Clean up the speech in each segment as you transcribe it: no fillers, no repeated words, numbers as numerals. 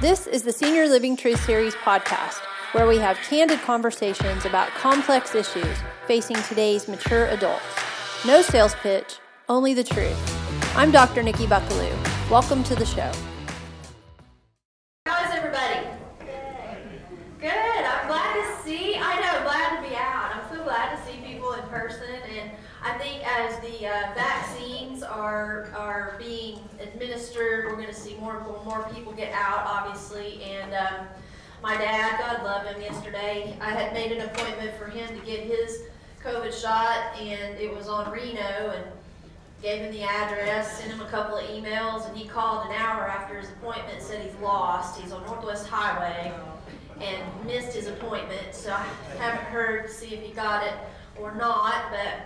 This is the Senior Living Truth Series podcast, where we have candid conversations about complex issues facing today's mature adults. No sales pitch, only the truth. I'm Dr. Nikki Bucklew. Welcome to the show. How is everybody? Good. I'm glad to see. Glad to be out. I'm so glad to see people in person, and I think as the vaccines are being administered, we're going to see more people get out, obviously. And my dad, God love him, yesterday I had made an appointment for him to get his COVID shot, and it was on Reno, and gave him the address, sent him a couple of emails, and he called an hour after his appointment, said he's lost. He's on Northwest Highway and missed his appointment, so I haven't heard to see if he got it or not. But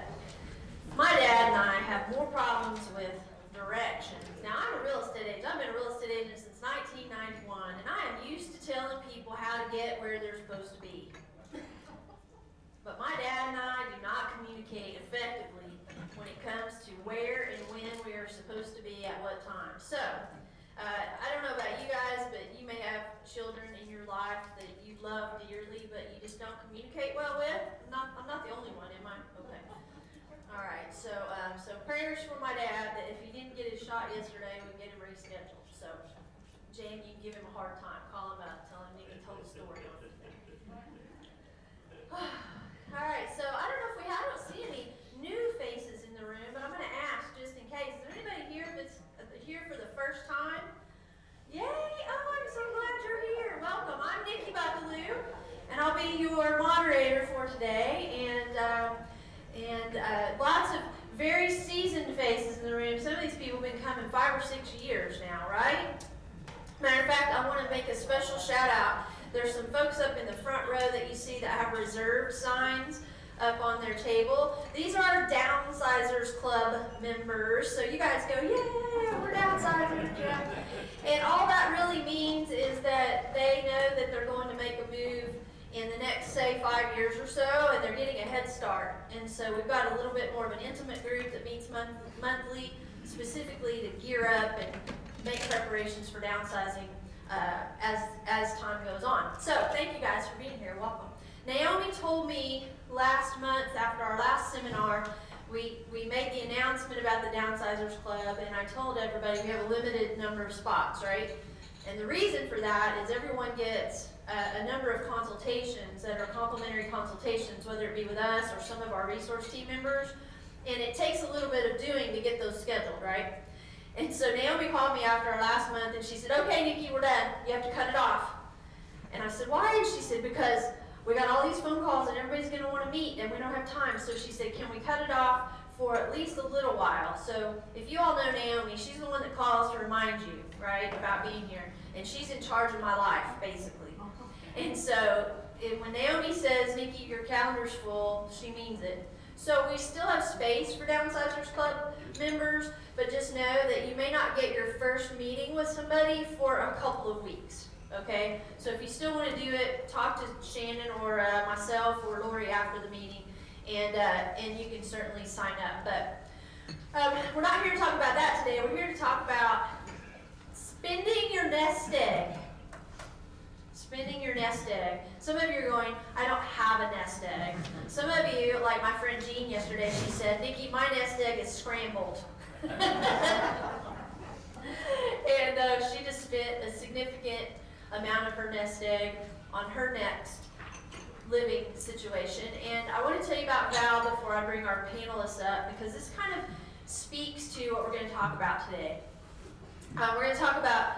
my dad and I have more problems with directions. Now, I'm a real estate agent. I've been a real estate agent since 1991, and I am used to telling people how to get where they're supposed to be. But my dad and I do not communicate effectively when it comes to where and when we are supposed to be at what time. So, I don't know about you guys, but you may have children in your life that you love dearly, but you just don't communicate well with. I'm not the only one, am I? Okay. All right. So prayers for my dad that if he didn't get his shot yesterday, we get him rescheduled. So, Jan, you can give him a hard time. Call him up, tell him you can tell the story. All right. So I don't know if I don't see any new faces in the room, but I'm going to ask just in case. Is there anybody here that's here for the first time? Yay! Oh, I'm so glad you're here. Welcome. I'm Nikki Bucklew, and I'll be your moderator for today. And lots of very seasoned faces in the room. Some of these people have been coming 5 or 6 years now, right? Matter of fact, I want to make a special shout out. There's some folks up in the front row that you see that have reserved signs up on their table. These are Downsizers Club members. So you guys go, yeah, we're downsizers. Yeah. And all that really means is that they know that they're going to make a move in the next, say, 5 years or so, and they're getting a head start. And so we've got a little bit more of an intimate group that meets monthly, specifically to gear up and make preparations for downsizing as time goes on. So thank you guys for being here. Welcome. Naomi told me last month, after our last seminar, we made the announcement about the Downsizers Club, and I told everybody we have a limited number of spots, right? And the reason for that is everyone gets a number of consultations that are complimentary consultations, whether it be with us or some of our resource team members, and it takes a little bit of doing to get those scheduled, right? And so Naomi called me after our last month, and she said, okay, Nikki, we're done. You have to cut it off. And I said, why? And she said, because we got all these phone calls and everybody's going to want to meet and we don't have time. So she said, can we cut it off for at least a little while? So if you all know Naomi, she's the one that calls to remind you, right, about being here. And she's in charge of my life, basically. And so when Naomi says, Nikki, your calendar's full, she means it. So we still have space for Downsizers Club members, but just know that you may not get your first meeting with somebody for a couple of weeks. Okay, so if you still want to do it, talk to Shannon or myself or Lori after the meeting, and you can certainly sign up. But we're not here to talk about that today. We're here to talk about spending your nest egg. Spending your nest egg. Some of you are going, I don't have a nest egg. Some of you, like my friend Jean yesterday, she said, Nikki, my nest egg is scrambled. And she just spent a significant amount of her nest egg on her next living situation. And I want to tell you about Val before I bring our panelists up, because this kind of speaks to what we're going to talk about today. We're going to talk about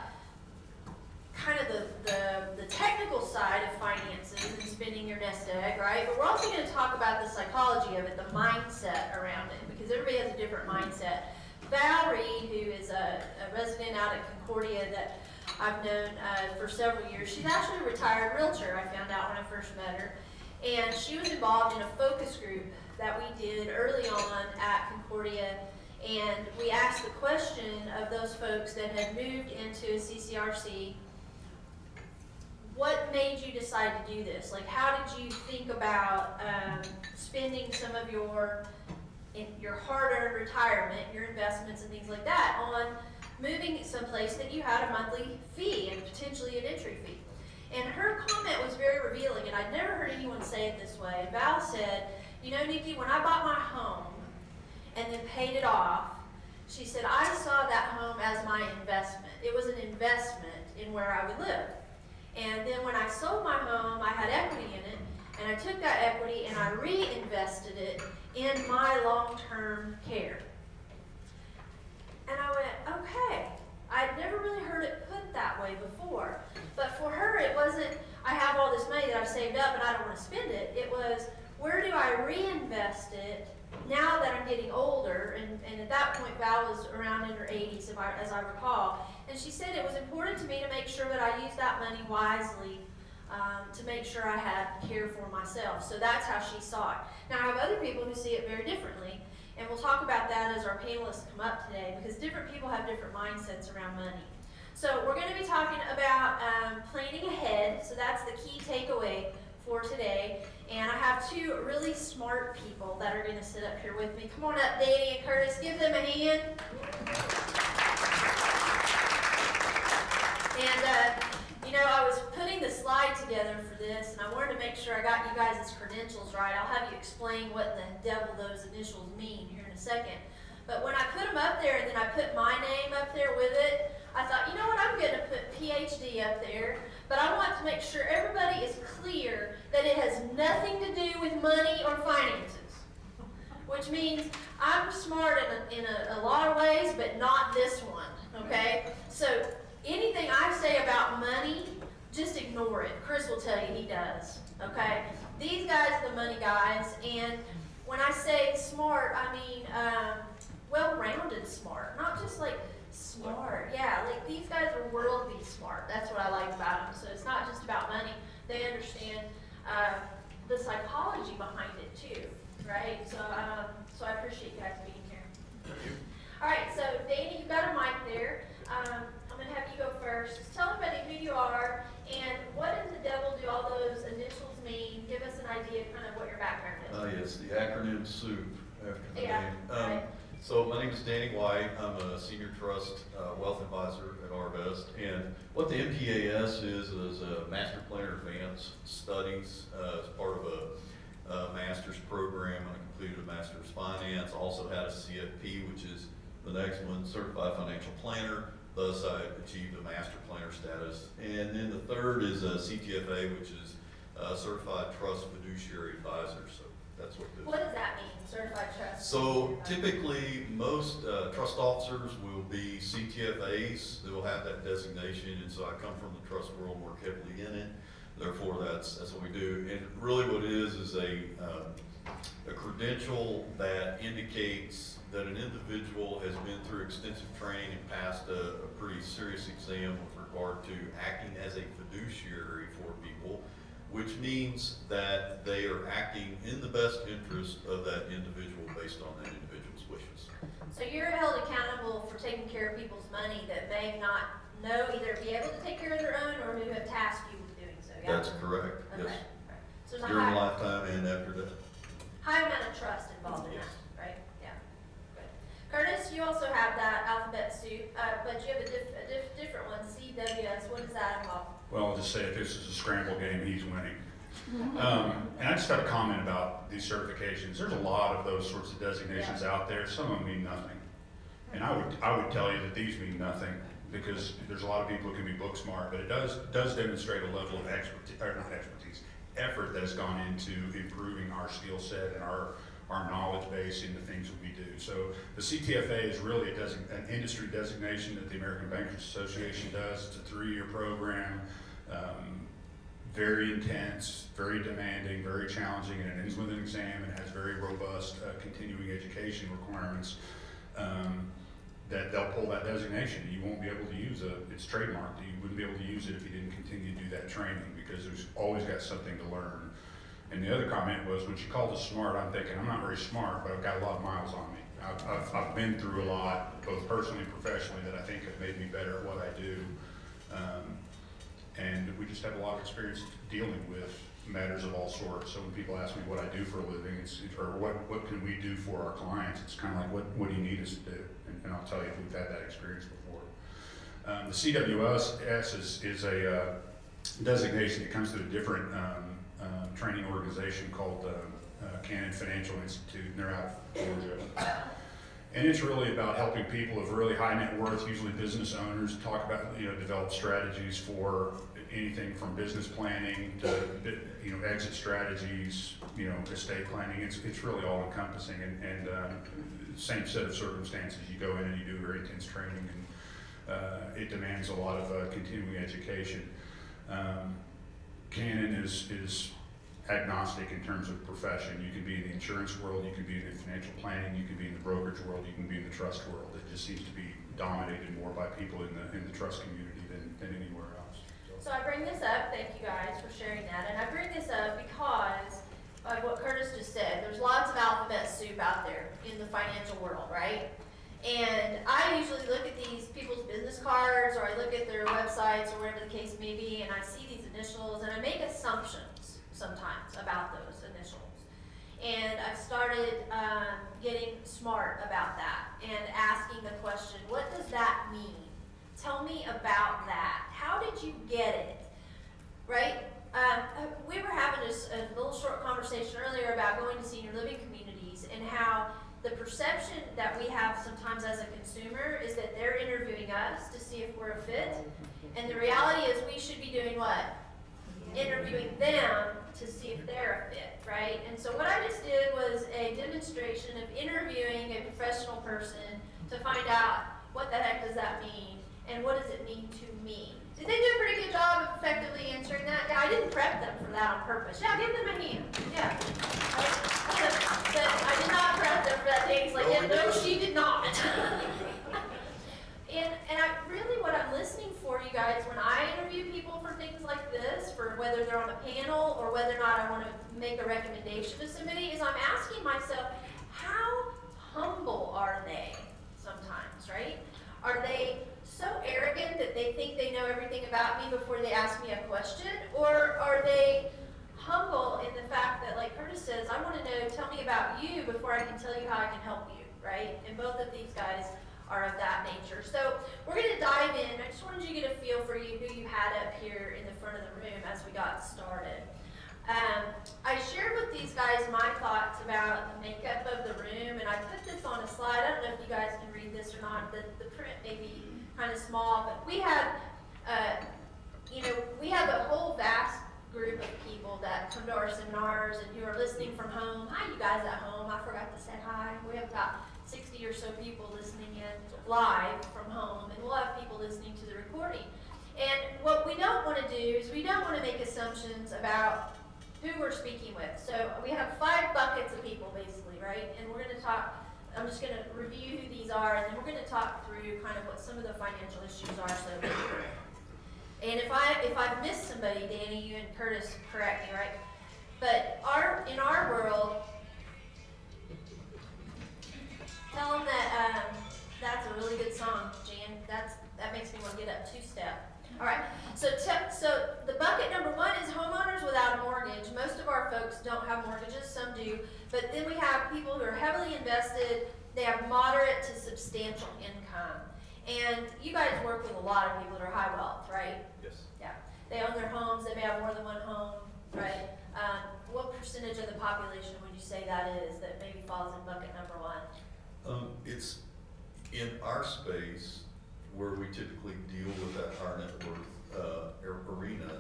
kind of the technical side of finances and spending your nest egg, right? But we're also going to talk about the psychology of it, the mindset around it, because everybody has a different mindset. Valerie, who is a resident out at Concordia that I've known for several years. She's actually a retired realtor, I found out when I first met her. And she was involved in a focus group that we did early on at Concordia. And we asked the question of those folks that had moved into a CCRC, what made you decide to do this? Like, how did you think about spending some of your hard-earned retirement, your investments and things like that on moving someplace that you had a monthly fee and potentially an entry fee. And her comment was very revealing, and I'd never heard anyone say it this way. Val said, you know, Nikki, when I bought my home and then paid it off, she said, I saw that home as my investment. It was an investment in where I would live. And then when I sold my home, I had equity in it, and I took that equity and I reinvested it in my long-term care. And I went, okay. I'd never really heard it put that way before. But for her, it wasn't, I have all this money that I've saved up and I don't want to spend it. It was, where do I reinvest it now that I'm getting older? And at that point, Val was around in her 80s, as I recall. And she said it was important to me to make sure that I used that money wisely to make sure I had care for myself. So that's how she saw it. Now, I have other people who see it very differently. And we'll talk about that as our panelists come up today, because different people have different mindsets around money. So we're going to be talking about planning ahead. So that's the key takeaway for today. And I have two really smart people that are going to sit up here with me. Come on up, Danny and Curtis. Give them a hand. And you know, I was putting the slide together for this, and I wanted to make sure I got you guys' credentials right. I'll have you explain what the devil those initials mean here in a second. But when I put them up there, and then I put my name up there with it, I thought, you know what, I'm going to put PhD up there, but I want to make sure everybody is clear that it has nothing to do with money or finances. Which means I'm smart in a lot of ways, but not this one, okay? So anything I say about money, just ignore it. Chris will tell you he does, okay? These guys are the money guys, and when I say smart, I mean well-rounded smart, not just like smart. Yeah, like these guys are worldly smart. That's what I like about them. So it's not just about money. They understand the psychology behind it too, right? So, so I appreciate you guys being here. All right, so Danny, you've got a mic there. I'm going to have you go first. Just tell everybody who you are and what in the devil do all those initials mean? Give us an idea of kind of what your background is. Yes, the acronym SOUP after the name. Right. So my name is Danny White. I'm a senior trust wealth advisor at Arvest. And what the MPAS is a master planner advanced studies as part of a master's program. I completed a master's finance. Also had a CFP, which is the next one, certified financial planner. Thus, I achieved a master planner status. And then the third is a CTFA, which is certified trust fiduciary advisor. So that's what this. What does that mean, certified trust? So typically, most trust officers will be CTFAs. They will have that designation, and so I come from the trust world, work heavily in it. Therefore, that's what we do. And really, what it is a credential that indicates that an individual has been through extensive training and passed a pretty serious exam with regard to acting as a fiduciary for people, which means that they are acting in the best interest of that individual based on that individual's wishes. So you're held accountable for taking care of people's money that may not know either be able to take care of their own or who have tasked you with doing so. Yeah? That's correct, okay. Yes. Right. So there's during lifetime and after death. High amount of trust involved in that. Curtis, you also have that alphabet soup, but you have a different one, CWS. What does that involve? Well, I'll just say if this is a scramble game, he's winning. And I just had a comment about these certifications. There's a lot of those sorts of designations out there. Some of them mean nothing. And I would tell you that these mean nothing because there's a lot of people who can be book smart, but it does demonstrate a level of expertise, or not expertise, effort that has gone into improving our skill set and our knowledge base in the things that we do. So the CTFA is really an industry designation that the American Bankers Association does. It's a 3-year program, very intense, very demanding, very challenging, and it ends with an exam and has very robust continuing education requirements that they'll pull that designation. You won't be able to use it's trademarked. You wouldn't be able to use it if you didn't continue to do that training because there's always got something to learn. And the other comment was, when she called us smart, I'm thinking, I'm not very smart, but I've got a lot of miles on me. I've been through a lot, both personally and professionally, that I think have made me better at what I do. And we just have a lot of experience dealing with matters of all sorts. So when people ask me what I do for a living, or what can we do for our clients, it's kind of like, what do you need us to do? And I'll tell you if we've had that experience before. The CWS is a designation that comes to a different training organization called Cannon Financial Institute, and they're out of Georgia. And it's really about helping people of really high net worth, usually business owners, talk about, you know, develop strategies for anything from business planning to, you know, exit strategies, you know, estate planning. It's really all encompassing, and same set of circumstances. You go in and you do very intense training, and it demands a lot of continuing education. Canon is agnostic in terms of profession. You can be in the insurance world, you can be in the financial planning, you can be in the brokerage world, you can be in the trust world. It just seems to be dominated more by people in the trust community than anywhere else. So I bring this up, thank you guys for sharing that, and I bring this up because of what Curtis just said. There's lots of alphabet soup out there in the financial world, right? And I usually look at these people's business cards, or I look at their websites, or whatever the case may be, and I see these initials, and I make assumptions sometimes about those initials. And I've started getting smart about that and asking the question, what does that mean? Tell me about that. How did you get it? Right? We were having a little short conversation earlier about going to senior living communities and how the perception that we have sometimes as a consumer is that they're interviewing us to see if we're a fit, and the reality is we should be doing what? Interviewing them to see if they're a fit, right? And so what I just did was a demonstration of interviewing a professional person to find out what the heck does that mean, and what does it mean to me? Did they do a pretty good job of effectively answering that? Yeah, I didn't prep them for that on purpose. Yeah, give them a hand. Yeah. But I did not prep them for that thing. It's like, yeah, no, she did not. And I really, what I'm listening for, you guys, when I interview people for things like this, for whether they're on a panel or whether or not I want to make a recommendation to somebody, is I'm asking myself, how humble are they sometimes, right? Are they so arrogant that they think they know everything about me before they ask me a question? Or are they humble in the fact that, like Curtis says, I want to know, tell me about you before I can tell you how I can help you, right? And both of these guys are of that nature. So we're going to dive in. I just wanted you to get a feel for you who you had up here in the front of the room as we got started. I shared with these guys my thoughts about the makeup of the room, and I put this on a slide. I don't know if you guys can read this or not. The print may be kind of small, but we have, we have a whole vast group of people that come to our seminars and who are listening from home. Hi, you guys at home. I forgot to say hi. We have about 60 or so people listening in live from home, and we'll have people listening to the recording. And what we don't want to do is we don't want to make assumptions about who we're speaking with. So we have 5 buckets of people, basically, right? And we're going to talk. I'm just going to review who these are, and then we're going to talk through kind of what some of the financial issues are. So, and if I've missed somebody, Danny, you and Curtis, correct me, right? But in our world, tell them that that's a really good song, Jan. That makes me want to get up 2 steps. All right. So the bucket number 1 is homeowners without a mortgage. Most of our folks don't have mortgages. Some do. But then we have people who are heavily invested. They have moderate to substantial income. And you guys work with a lot of people that are high wealth, right? Yes. Yeah. They own their homes. They may have more than one home, right? What percentage of the population would you say that is that maybe falls in bucket number 1? It's in our space, where we typically deal with that higher net worth arena,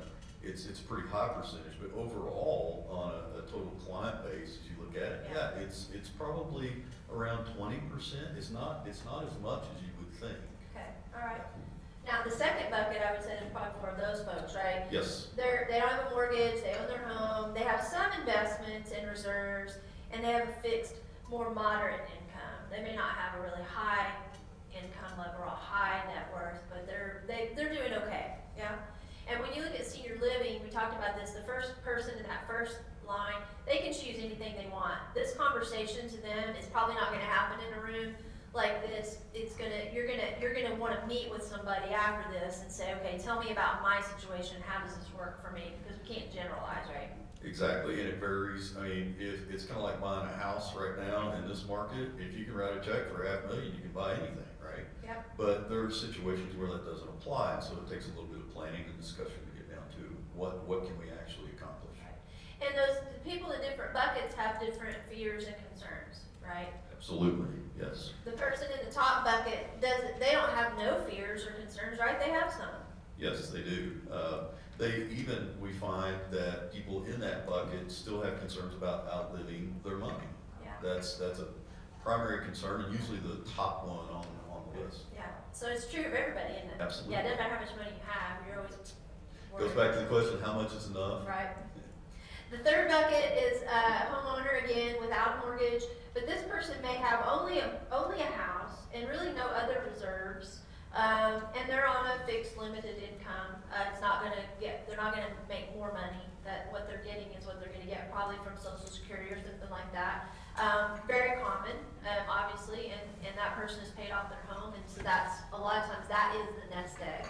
it's a pretty high percentage. But overall, on a total client base, as you look at it, yeah, it's probably around 20%. It's not as much as you would think. Okay, all right. Now the second bucket, I would say, is probably for those folks, right? Yes. They don't have a mortgage. They own their home. They have some investments and reserves, and they have a fixed, more moderate income. They may not have a really high income level or high net worth, but they're doing okay, yeah? And when you look at senior living, we talked about this, the first person in that first line, they can choose anything they want. This conversation to them is probably not gonna happen in a room like this. It's gonna, you're gonna wanna meet with somebody after this and say, okay, tell me about my situation, how does this work for me? Because we can't generalize, right? Exactly, and it varies. I mean, it's kind of like buying a house right now in this market. If you can write a check for $500,000, you can buy anything, right? Yep. But there are situations where that doesn't apply, so it takes a little bit of planning and discussion to get down to what can we actually accomplish. Right. And those people in different buckets have different fears and concerns, right? Absolutely, yes. The person in the top bucket they don't have no fears or concerns, right? They have some. Yes, they do. We find that people in that bucket still have concerns about outliving their money. Yeah. That's a primary concern, and usually the top one on the list. Yeah, so it's true of everybody, isn't it? Absolutely. Yeah, it doesn't matter how much money you have, you're always worried. Goes back to the question, how much is enough? Right. Yeah. The third bucket is a homeowner, again, without a mortgage, but this person may have only a house and really no other reserves, and they're on a fixed limited income. They're not gonna make more money. That what they're getting is what they're gonna get, probably from Social Security or something like that. Very common, obviously, and that person has paid off their home, and so that's a lot of times that is the nest egg.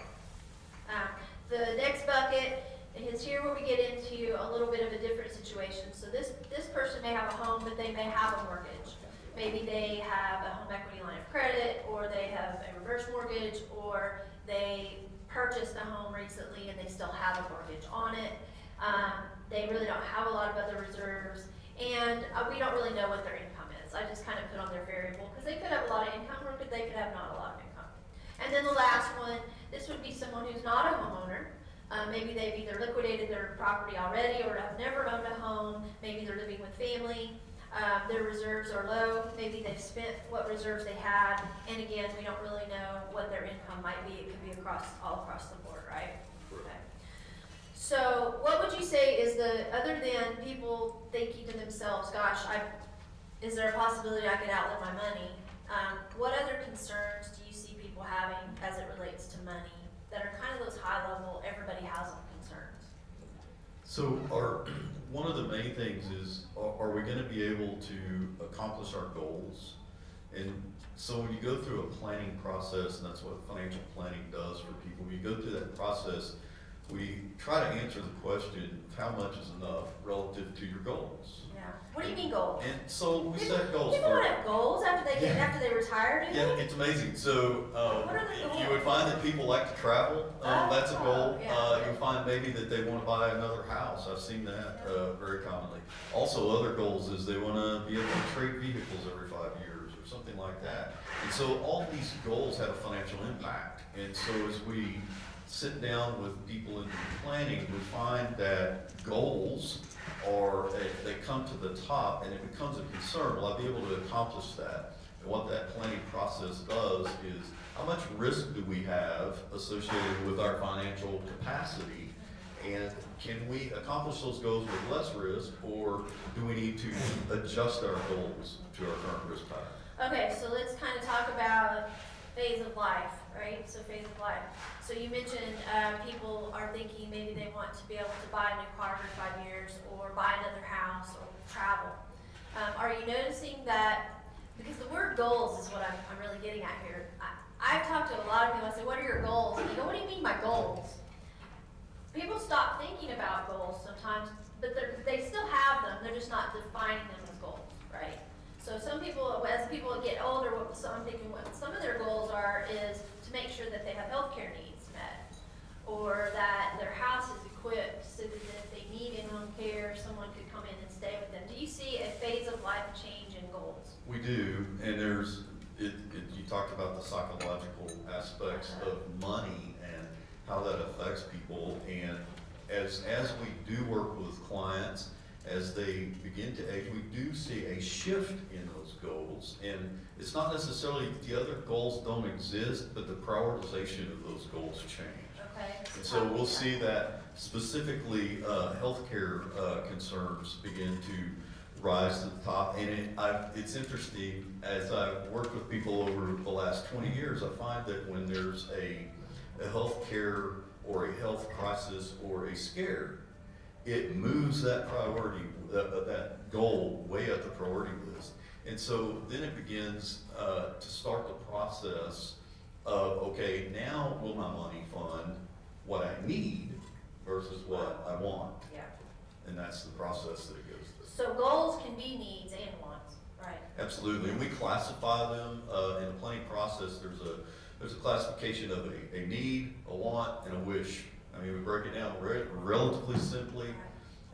The next bucket is here where we get into a little bit of a different situation. So this person may have a home, but they may have a mortgage. Maybe they have a home equity line of credit, or they have a reverse mortgage, or they purchased a home recently and they still have a mortgage on it. They really don't have a lot of other reserves. And we don't really know what their income is. I just kind of put on their variable, because they could have a lot of income, or they could have not a lot of income. And then the last one, this would be someone who's not a homeowner. Maybe they've either liquidated their property already, or have never owned a home. Maybe they're living with family. Their reserves are low. Maybe they've spent what reserves they had. And again, we don't really know what their income might be. It could be all across the board, right? Okay. So what would you say is other than people thinking to themselves, gosh, is there a possibility I could outlive my money? What other concerns do you see people having as it relates to money that are kind of those high level, everybody has them concerns? So one of the main things is, are we gonna be able to accomplish our goals? And so when you go through a planning process, and that's what financial planning does for people, when you go through that process, we try to answer the question of how much is enough relative to your goals. Yeah. What do you mean goals? And so we set goals. People don't have goals after they retire, do they? Yeah, it's amazing. So what are the goals? You would find that people like to travel. That's a goal. Yeah. You'll find maybe that they want to buy another house. I've seen that very commonly. Also, other goals is they want to be able to trade vehicles every 5 years or something like that. And so all these goals have a financial impact. And so as we sit down with people in planning, we find that goals they come to the top, and it becomes a concern. Will I be able to accomplish that? And what that planning process does is, how much risk do we have associated with our financial capacity? And can we accomplish those goals with less risk, or do we need to adjust our goals to our current risk pattern? Okay, so let's kind of talk about phase of life, right? So phase of life. So you mentioned people are thinking maybe they want to be able to buy a new car every 5 years, or buy another house, or travel. Are you noticing that, because the word goals is what I'm really getting at here. I've talked to a lot of people, I say, what are your goals? And they go, what do you mean by goals? People stop thinking about goals sometimes, but they still have them, they're just not defining them as goals, right? So some people, as people get older, I'm thinking what some of their goals are is to make sure that they have healthcare needs met, or that their house is equipped so that if they need in-home care, someone could come in and stay with them. Do you see a phase of life change in goals? We do, and you talked about the psychological aspects of money and how that affects people, and as we do work with clients, as they begin to age, we do see a shift in those goals. And it's not necessarily the other goals don't exist, but the prioritization of those goals change. Okay. And so we'll see that specifically healthcare concerns begin to rise to the top. And it's interesting, as I've worked with people over the last 20 years, I find that when there's a healthcare or a health crisis or a scare, it moves that priority, that goal, way up the priority list. And so then it begins to start the process of, okay, now will my money fund what I need versus what I want? Yeah. And that's the process that it goes through. So goals can be needs and wants, right? Absolutely, and we classify them in the planning process. There's There's a classification of a need, a want, and a wish. I mean, we break it down relatively simply.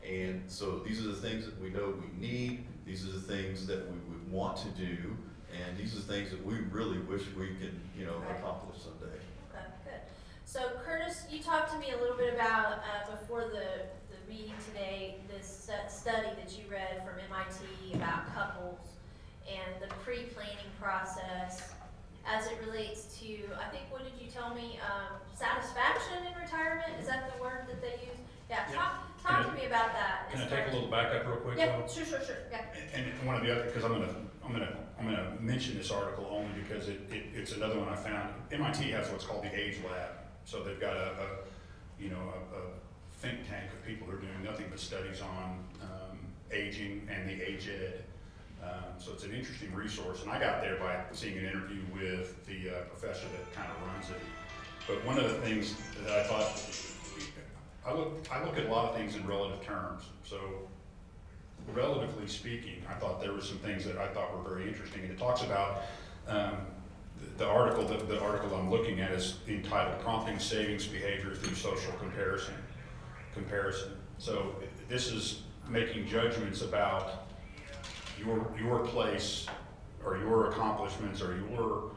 And so these are the things that we know we need. These are the things that we would want to do. And these are the things that we really wish we could, you know, accomplish someday. Good. So Curtis, you talked to me a little bit about, before the meeting today, this study that you read from MIT about couples and the pre-planning process as it relates to, I think, what did you tell me, satisfaction in retirement? Is that the word that they use? Yeah, talk to me about that. Can I take a little back up real quick? Yeah, sure. Yeah. And one of the other, because I'm gonna mention this article only because it's another one I found. MIT has what's called the Age Lab, so they've got a think tank of people who are doing nothing but studies on aging and the aged. So it's an interesting resource, and I got there by seeing an interview with the professor that kind of runs it. But one of the things that I thought, I look at a lot of things in relative terms. So relatively speaking, I thought there were some things that I thought were very interesting. And it talks about the article I'm looking at is entitled Prompting Savings Behavior Through Social Comparison. So this is making judgments about your place or your accomplishments or your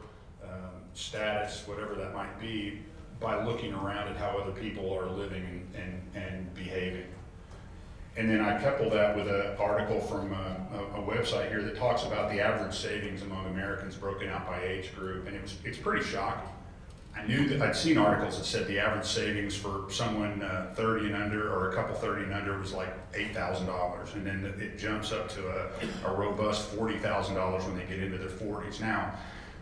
status, whatever that might be, by looking around at how other people are living and behaving. And then I couple that with an article from a website here that talks about the average savings among Americans broken out by age group, and it's pretty shocking. I knew that I'd seen articles that said the average savings for someone 30 and under, or a couple 30 and under, was like $8,000, and then it jumps up to a robust $40,000 when they get into their 40s. Now,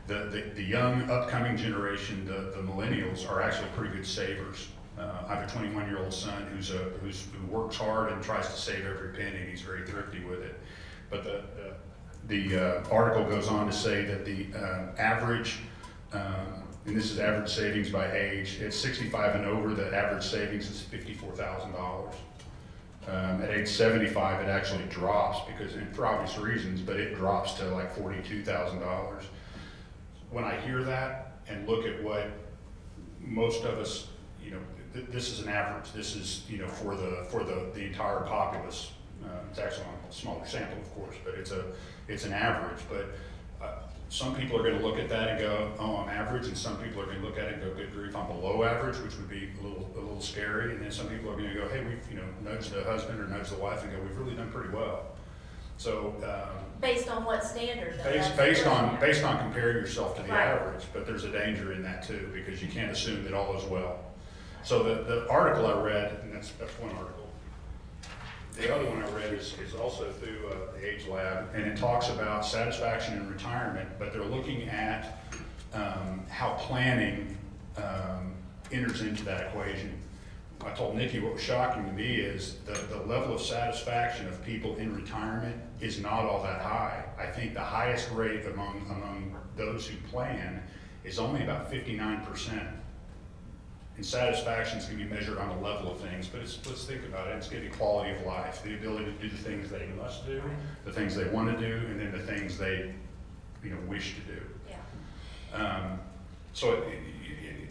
the young upcoming generation, the millennials, are actually pretty good savers. I have a 21-year-old son who works hard and tries to save every penny. He's very thrifty with it. But the article goes on to say that the average, and this is average savings by age, at 65 and over, the average savings is $54,000. At age 75, it actually drops because, and for obvious reasons, but it drops to like $42,000. When I hear that and look at what most of us, you know, this is an average. This is, you know, for the entire populace. It's actually on a smaller sample, of course, but it's an average. But some people are going to look at that and go, "Oh, I'm average," and some people are going to look at it and go, "Good grief, I'm below average," which would be a little scary. And then some people are going to go, "Hey, we've, you know, nudged the husband or nudged the wife," and go, "We've really done pretty well." So based on what standard? Based on comparing yourself to the average, but there's a danger in that too, because you can't assume that all is well. So the article I read, and that's one article. The other one I read is also through the Age Lab, and it talks about satisfaction in retirement, but they're looking at how planning enters into that equation. I told Nikki what was shocking to me is the level of satisfaction of people in retirement is not all that high. I think the highest rate among those who plan is only about 59%. And satisfaction is going to be measured on a level of things, but let's think about it. It's going to be quality of life, the ability to do the things they must do, the things they want to do, and then the things they, you know, wish to do. Yeah. So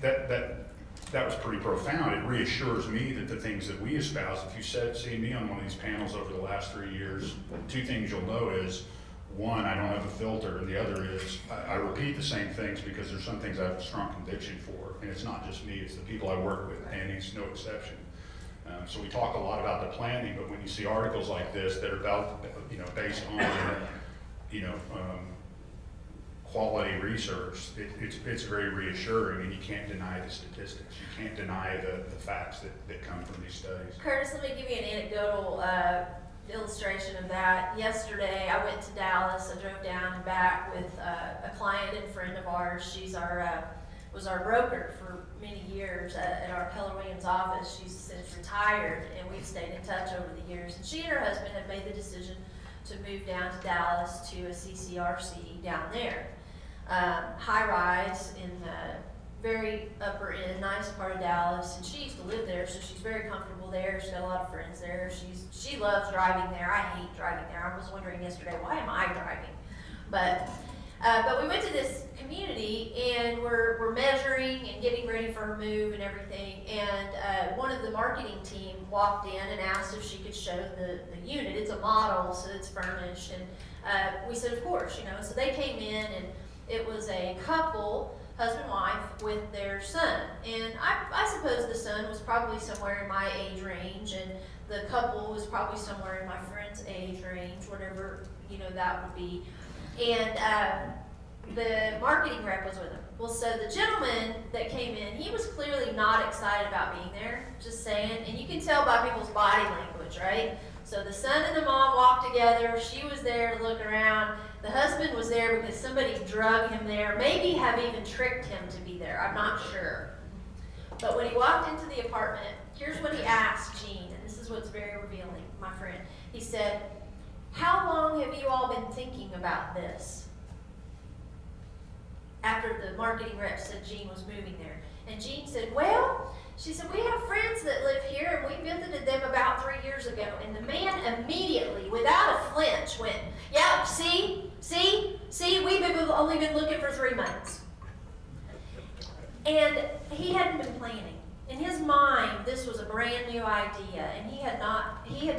that was pretty profound. It reassures me that the things that we espouse, if you've seen me on one of these panels over the last 3 years, two things you'll know is, one, I don't have a filter, and the other is I repeat the same things because there's some things I have a strong conviction for, and it's not just me, it's the people I work with, and he's no exception. So we talk a lot about the planning, but when you see articles like this that are about, you know, based on, you know, quality research, it's very reassuring, and you can't deny the statistics. You can't deny the facts that come from these studies. Curtis, let me give you an anecdotal illustration of that. Yesterday, I went to Dallas. I drove down and back with a client and friend of ours. She's was our broker for many years at our Keller Williams office. She's since retired, and we've stayed in touch over the years. And she and her husband have made the decision to move down to Dallas to a CCRC down there. High rise in the very upper end, nice part of Dallas, and she used to live there, so she's very comfortable there. She's got a lot of friends there. She loves driving there. I hate driving there. I was wondering yesterday, why am I driving? But But we went to this community and we're measuring and getting ready for her move and everything. And one of the marketing team walked in and asked if she could show the unit. It's a model, so it's furnished. And we said, of course, you know. So they came in and it was a couple, husband and wife, with their son. And I suppose the son was probably somewhere in my age range, and the couple was probably somewhere in my friend's age range, whatever, you know, that would be. And the marketing rep was with him. Well, so the gentleman that came in, he was clearly not excited about being there, just saying, and you can tell by people's body language, right? So the son and the mom walked together, she was there to look around, the husband was there because somebody drug him there, maybe have even tricked him to be there, I'm not sure. But when he walked into the apartment, here's what he asked Jean, and this is what's very revealing, my friend. He said, "How long have you all been thinking about this?" After the marketing rep said Jean was moving there. And Jean said, "Well," she said, "we have friends that live here, and we visited them about 3 years ago." And the man immediately, without a flinch, went, "Yep, see, we've only been looking for 3 months." And he hadn't been planning. In his mind, this was a brand new idea, and he had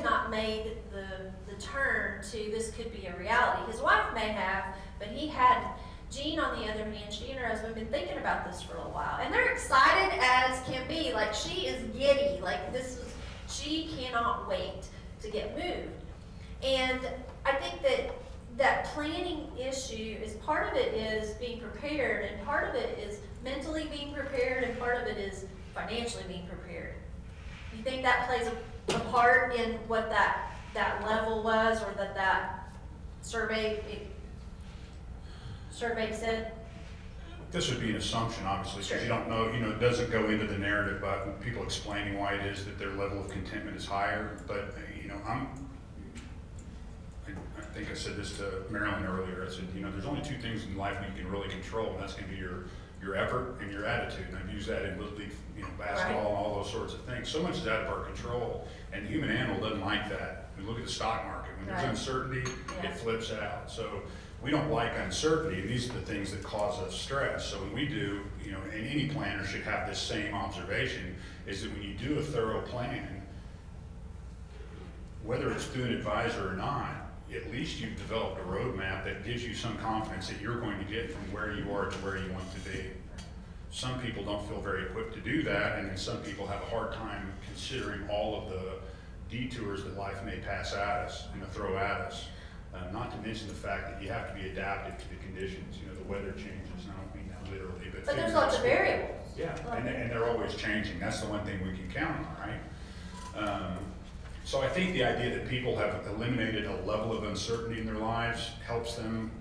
not made the turn to this could be a reality. His wife may have, but he hadn't. Jean, on the other hand, she and her husband have been thinking about this for a while, and they're excited as can be. Like, she is giddy. Like, she cannot wait to get moved. And I think that planning issue is, part of it is being prepared, and part of it is mentally being prepared, and part of it is financially being prepared. Do you think that plays a part in what that level was, or that survey said? This would be an assumption, obviously, because you don't know, it doesn't go into the narrative about people explaining why it is that their level of contentment is higher. But, I think I said this to Marilyn earlier. I said, there's only two things in life that you can really control, and that's going to be your effort and your attitude. And I've used that in little league, basketball, right, and all those sorts of things. So much is out of our control, and the human animal doesn't like that. We look at the stock market. When there's uncertainty, it flips out. So we don't like uncertainty. These are the things that cause us stress. So when we do, and any planner should have this same observation, is that when you do a thorough plan, whether it's through an advisor or not, at least you've developed a roadmap that gives you some confidence that you're going to get from where you are to where you want to be. Some people don't feel very equipped to do that, and then some people have a hard time considering all of the detours that life may pass at us, throw at us. Not to mention the fact that you have to be adaptive to the conditions. The weather changes, and I don't mean that literally, but there's lots of variables. Yeah, and they're always changing. That's the one thing we can count on, right? So I think the idea that people have eliminated a level of uncertainty in their lives helps them,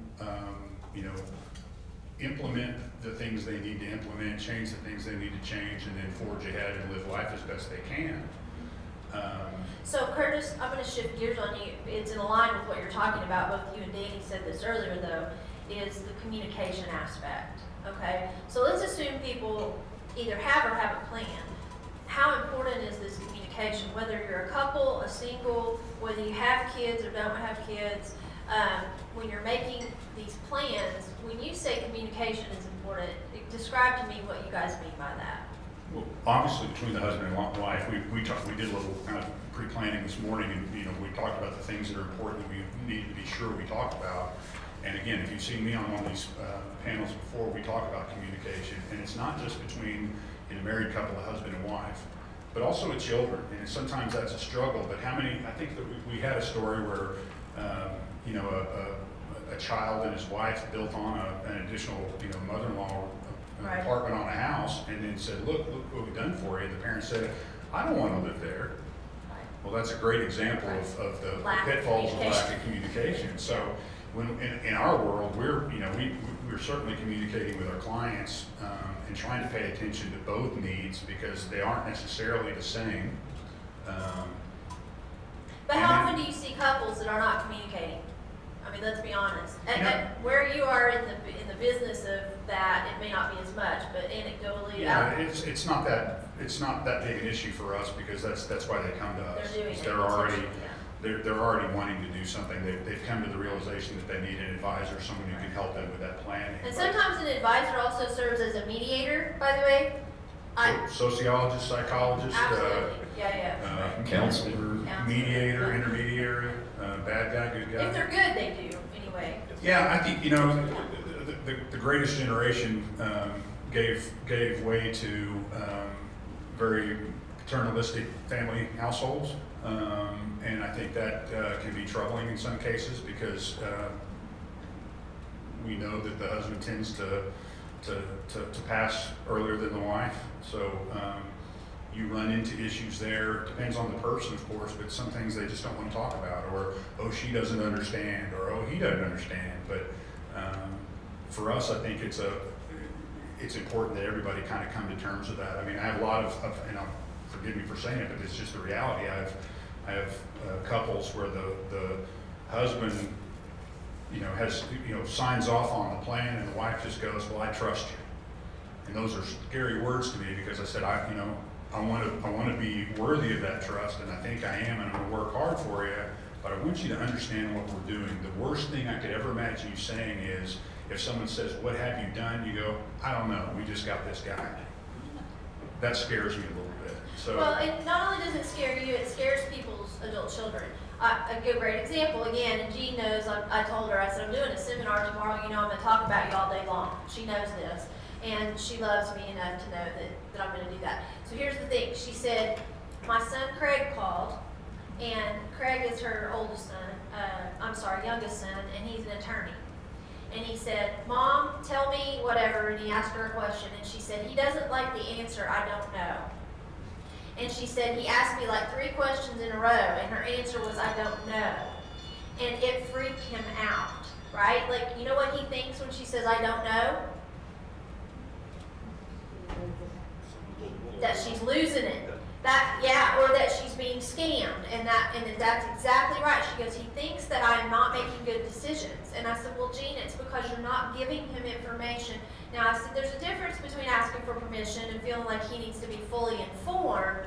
implement the things they need to implement, change the things they need to change, and then forge ahead and live life as best they can. So Curtis, I'm going to shift gears on you. It's in line with what you're talking about. Both you and Danny said this earlier, though, is the communication aspect. Okay, so let's assume people either have or haven't planned. How important is this communication? Whether you're a couple, a single, whether you have kids or don't have kids, when you're making these plans, when you say communication is important, describe to me what you guys mean by that. Well, obviously, between the husband and wife, we did a little kind of pre-planning this morning, and we talked about the things that are important that we need to be sure we talk about. And again, if you've seen me on one of these panels before, we talk about communication, and it's not just between a married couple, a husband and wife, but also with children. And sometimes that's a struggle. But how many? I think that we had a story where a child and his wife built on an additional mother-in-law. Right. Apartment on a house, and then said, look what we've done for you. And the parents said, I don't want to live there. Right. Well, that's a great example of the pitfalls of lack of communication. So when in our world, we're certainly communicating with our clients and trying to pay attention to both needs because they aren't necessarily the same. But how often do you see couples that are not communicating? I mean, let's be honest. And where you are in the business of that, it may not be as much, but anecdotally, it's not that big an issue for us because that's why they come to us. They're already they're already wanting to do something. They've come to the realization that they need an advisor, someone who can help them with that planning. And sometimes an advisor also serves as a mediator, by the way. Sociologist, psychologist, counselor, mediator, intermediary, bad guy, good guy. If they're good, they do, anyway. Yeah, I think, you know, the greatest generation gave way to very paternalistic family households. And I think that can be troubling in some cases because we know that the husband tends to pass earlier than the wife. So you run into issues there. Depends on the person, of course, but some things they just don't want to talk about, or, oh, she doesn't understand, or, oh, he doesn't understand. But for us, I think it's important that everybody kind of come to terms with that. I mean, I have a lot of and I'll, forgive me for saying it, but it's just the reality. I have couples where the husband, you know, signs off on the plan, and the wife just goes, "Well, I trust you." And those are scary words to me because I said, I want to be worthy of that trust, and I think I am, and I'm gonna work hard for you. But I want you to understand what we're doing. The worst thing I could ever imagine you saying is, if someone says, "What have you done?" You go, "I don't know. We just got this guy." That scares me a little bit. So. Well, and not only does it scare you, it scares people's adult children. A good great example, again, and Jean knows, I told her, I said, I'm doing a seminar tomorrow, you know, I'm going to talk about you all day long. She knows this, and she loves me enough to know that I'm going to do that. So here's the thing. She said, my son Craig called, and Craig is her oldest son, youngest son, and he's an attorney. And he said, Mom, tell me whatever, and he asked her a question, and she said, he doesn't like the answer, I don't know. And she said, he asked me like 3 questions in a row, and her answer was, I don't know. And it freaked him out, right? Like, you know what he thinks when she says, I don't know? That she's losing it. Or that she's being scammed, and that's exactly right. She goes, he thinks that I'm not making good decisions. And I said, well, Gene, it's because you're not giving him information. Now, I said, there's a difference between asking for permission and feeling like he needs to be fully informed,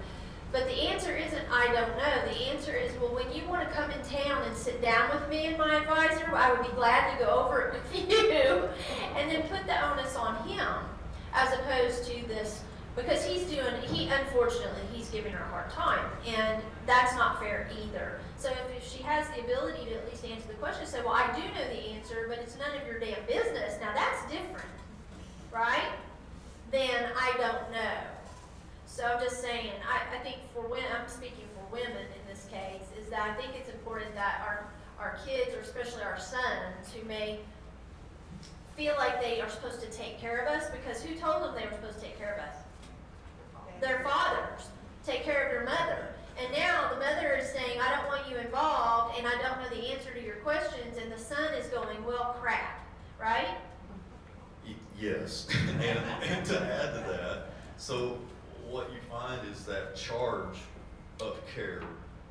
but the answer isn't, I don't know. The answer is, well, when you want to come in town and sit down with me and my advisor, I would be glad to go over it with you, and then put the onus on him, as opposed to this. Because unfortunately, he's giving her a hard time, and that's not fair either. So if she has the ability to at least answer the question, say, well, I do know the answer, but it's none of your damn business. Now that's different, right? Then I don't know. So I'm just saying, I think I'm speaking for women in this case, is that I think it's important that our kids, or especially our sons, who may feel like they are supposed to take care of us, because who told them they were supposed to take care of us? Their fathers take care of their mother. And now the mother is saying, I don't want you involved, and I don't know the answer to your questions, and the son is going, well, crap, right? Yes, and to add to that, so what you find is that charge of care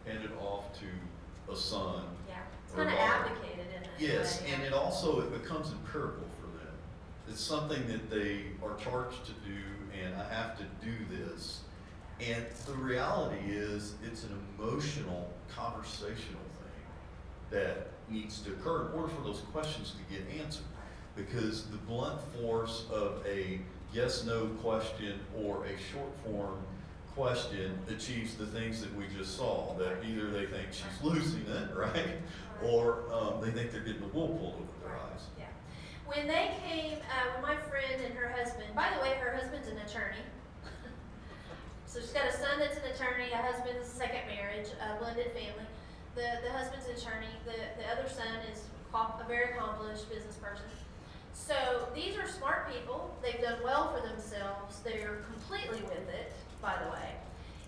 handed off to a son. Yeah, it's kind of abdicated, isn't it? Yes, and it also, it becomes empirical for them. It's something that they are charged to do, and I have to do this. And the reality is, it's an emotional, conversational thing that needs to occur in order for those questions to get answered. Because the blunt force of a yes-no question or a short-form question achieves the things that we just saw, that either they think she's losing it, right? Or they think they're getting the wool pulled over their eyes. Yeah. When they came, when my friend and her husband, by the way, her husband's an attorney. So she's got a son that's an attorney, a husband's a second marriage, a blended family. The husband's an attorney. The other son is a very accomplished business person. So these are smart people. They've done well for themselves. They're completely with it, by the way.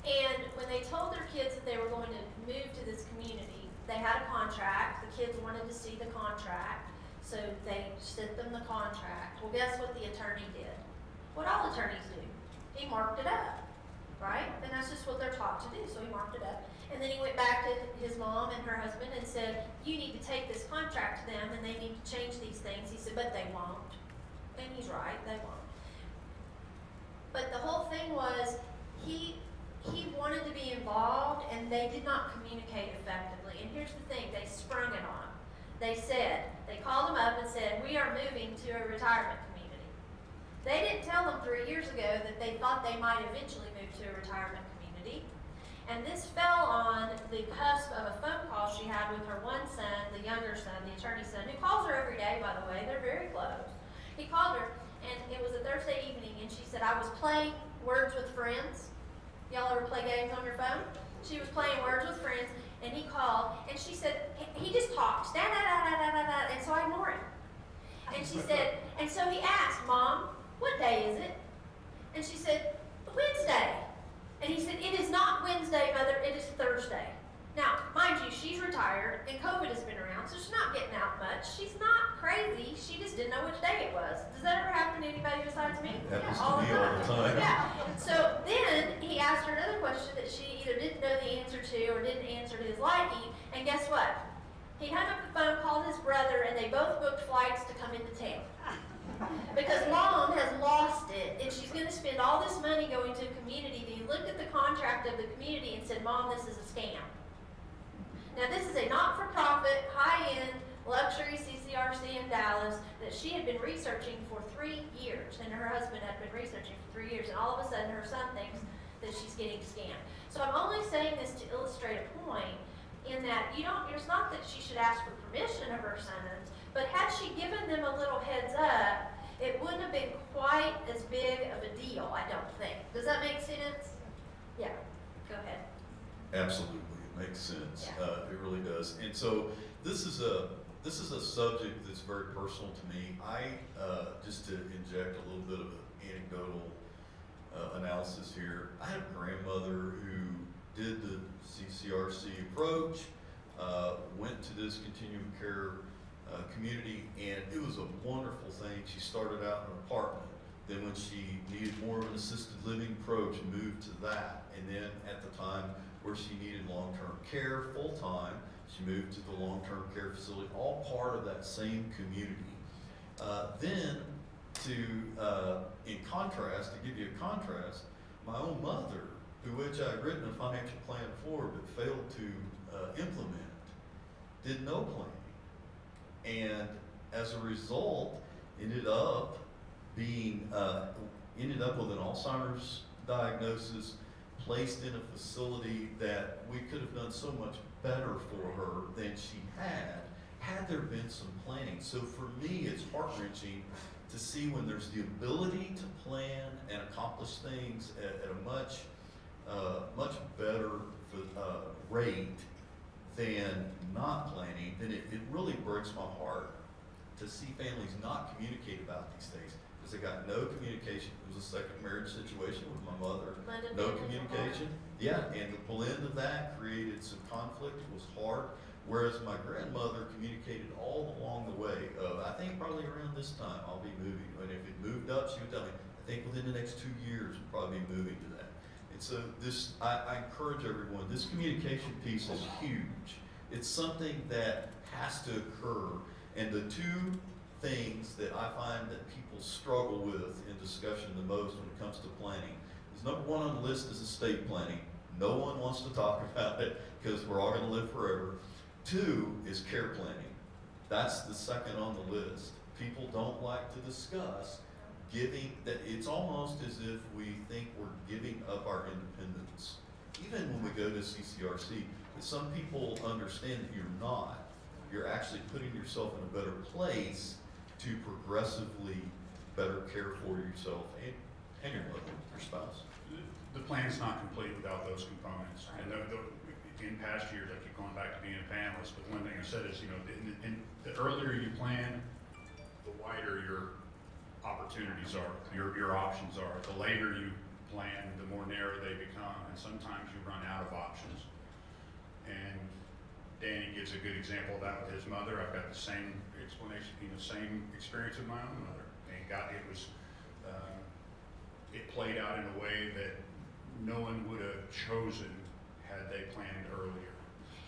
And when they told their kids that they were going to move to this community, they had a contract. The kids wanted to see the contract. So they sent them the contract. Well, guess what the attorney did? What all attorneys do. He marked it up, right? And that's just what they're taught to do, so he marked it up. And then he went back to his mom and her husband and said, you need to take this contract to them and they need to change these things. He said, but they won't. And he's right, they won't. But the whole thing was, he wanted to be involved, and and they did not communicate effectively. And here's the thing, they sprung it on them. They called them up and said, we are moving to a retirement community. They didn't tell them 3 years ago that they thought they might eventually move to a retirement community. And this fell on the cusp of a phone call she had with her one son, the younger son, the attorney's son, who calls her every day, by the way, they're very close. He called her, and it was a Thursday evening, and she said, I was playing Words with Friends. Y'all ever play games on your phone? She was playing Words with Friends, and he called, and she said, he just talks, da da da da da da, and so I ignore him. And she said, and so he asked, Mom, what day is it? And she said, Wednesday. And he said, it is not Wednesday, Mother, it is Thursday. Now, mind you, she's retired, and COVID has been around, so she's not getting out much. She's not crazy, she just didn't know which day it was. Does that ever happen to anybody besides me? Yeah, all the time. Yeah. So then he asked her another question that she either didn't know the answer to or didn't answer to his liking, and guess what? He hung up the phone, called his brother, and they both booked flights to come into town. Because Mom has lost it, and she's going to spend all this money going to a community that you looked at the contract of the community and said, Mom, this is a scam. Now, this is a not-for-profit, high-end, luxury CCRC in Dallas that she had been researching for 3 years, and her husband had been researching for 3 years, and all of a sudden her son thinks that she's getting scammed. So I'm only saying this to illustrate a point in that you don't, it's not that she should ask for permission of her sons, but had she given them a little heads up, it wouldn't have been quite as big of a deal, I don't think. Does that make sense? Yeah, go ahead. Absolutely, it makes sense. Yeah. It really does. And so this is a subject that's very personal to me. I just to inject a little bit of an anecdotal analysis here, I had a grandmother who did the CCRC approach, went to this continuum care community, and it was a wonderful thing. She started out in an apartment, then when she needed more of an assisted living approach, moved to that, and then at the time where she needed long-term care full-time, she moved to the long-term care facility, all part of that same community. Then, in contrast, to give you a contrast, my own mother, to which I had written a financial plan for but failed to implement, did no plan. And as a result, ended up with an Alzheimer's diagnosis, placed in a facility that we could have done so much better for her than she had there been some planning. So for me, it's heart-wrenching to see when there's the ability to plan and accomplish things at a much better rate than not planning, then it really breaks my heart to see families not communicate about these things because they got no communication. It was a second marriage situation with my mother. No communication. Yeah, and the blend of that created some conflict. It was hard. Whereas my grandmother communicated all along the way of, I think probably around this time I'll be moving. And if it moved up, she would tell me, I think within the next 2 years we'll probably be moving to that. And so this, I encourage everyone, this communication piece is huge. It's something that has to occur. And the two things that I find that people struggle with in discussion the most when it comes to planning is number one on the list is estate planning. No one wants to talk about it because we're all gonna live forever. Two is care planning. That's the second on the list. People don't like to discuss giving, that it's almost as if we think we're giving up our independence. Even when we go to CCRC, some people understand that you're not. You're actually putting yourself in a better place to progressively better care for yourself and your spouse. The plan is not complete without those components. And in past years, I keep going back to being a panelist, but one thing I said is, in the earlier you plan, the wider your opportunities are, your options are. The later you plan, the more narrow they become, and sometimes you run out of options. And Danny gives a good example of that with his mother. I've got the same explanation, same experience with my own mother. It played out in a way that no one would have chosen had they planned earlier.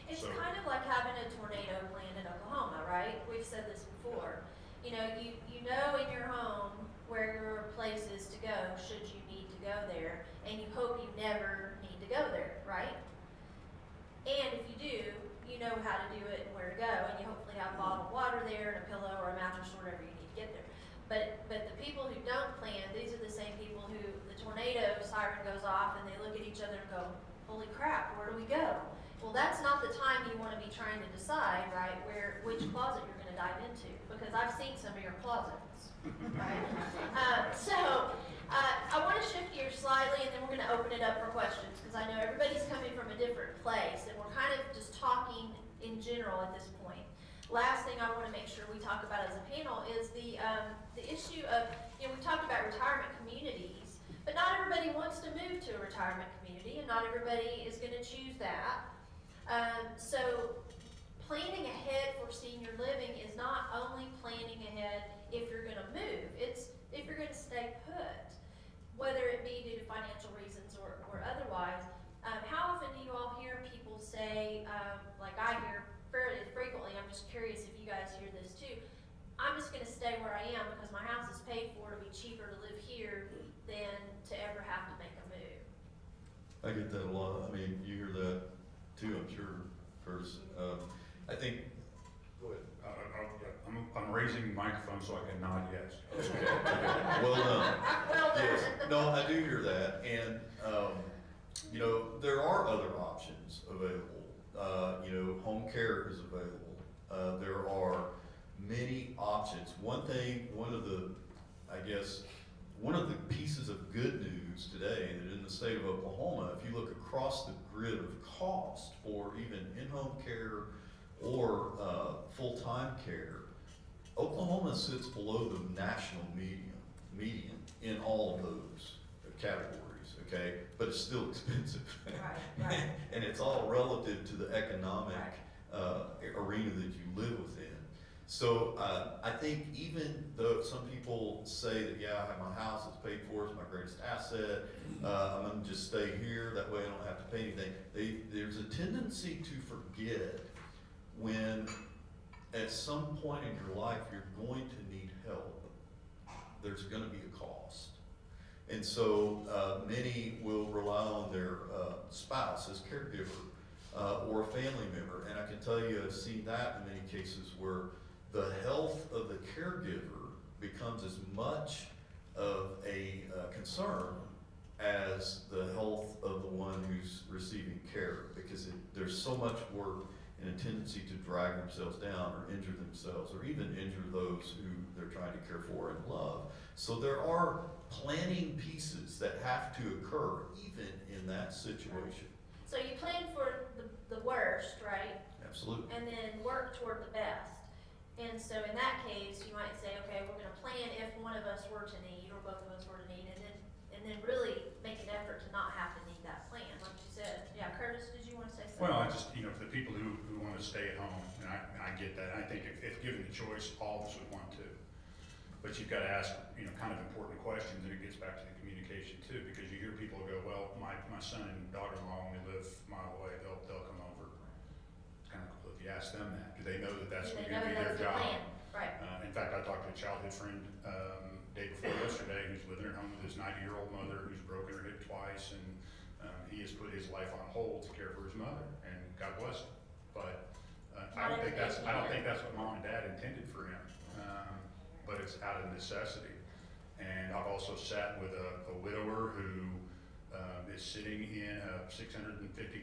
It's kind of like having a tornado plan in Oklahoma, right? We've said this before. You know in your home where your place is to go should you need to go there, and you hope you never need to go there, right? holy crap, where do we go? Well, that's not the time you want to be trying to decide, right, which closet you're going to dive into, because I've seen some of your closets, right? I want to shift gears slightly, and then we're going to open it up for questions, because I know everybody's coming from a different place, and we're kind of just talking in general at this point. Last thing I want to make sure we talk about as a panel is the issue of, you know, we talked about retirement communities, but not everybody wants to move to a retirement community, and not everybody is going to choose that. So planning ahead for senior living is not only planning ahead if you're going to move, it's if you're going to stay put, whether it be due to financial reasons or otherwise. How often do you all hear people say, like I hear fairly frequently, I'm just curious if you guys hear this too, I'm just going to stay where I am because my house is paid for, it'll be cheaper to live here than to ever have to make a move. I get that a lot. I mean, you hear that too, I'm sure, first. I think, go ahead. I'm raising the microphone so I can nod yes. Well done. Well done. Yes. No, I do hear that. And, you know, there are other options available. You know, home care is available. There are many options. One of the pieces of good news today that in the state of Oklahoma, if you look across the grid of cost for even in-home care or full-time care, Oklahoma sits below the national median in all of those categories. Okay, but it's still expensive, right, right. And it's all relative to the economic arena that you live within. So I think even though some people say that, yeah, I have my house, it's paid for, it's my greatest asset, I'm going to just stay here, that way I don't have to pay anything, there's a tendency to forget when at some point in your life you're going to need help. There's going to be a cost. And so many will rely on their spouse as caregiver or a family member. And I can tell you I've seen that in many cases where the health of the caregiver becomes as much of a concern as the health of the one who's receiving care, because there's so much work and a tendency to drag themselves down or injure themselves or even injure those who they're trying to care for and love. So there are planning pieces that have to occur even in that situation. So you plan for the worst, right? Absolutely. And then work toward the best. And so in that case, you might say, okay, we're going to plan if one of us were to need or both of us were to need, and then really make an effort to not have to need that plan, like you said. Yeah, Curtis, did you want to say something? Well, I just, you know, for the people who want to stay at home, and I get that. I think if given the choice, all of us would want to. But you've got to ask, you know, kind of important questions, and it gets back to the communication too, because you hear people go, well, my son and daughter-in-law only live a mile away, they'll come over. It's kind of cool if you ask them that. Do they know that that's going to be their job? Right. In fact, I talked to a childhood friend day before yesterday who's living at home with his 90-year-old mother who's broken her hip twice, and he has put his life on hold to care for his mother, and God bless him. But I don't think that's what mom and dad intended for him. But it's out of necessity. And I've also sat with a widower who is sitting in a $650,000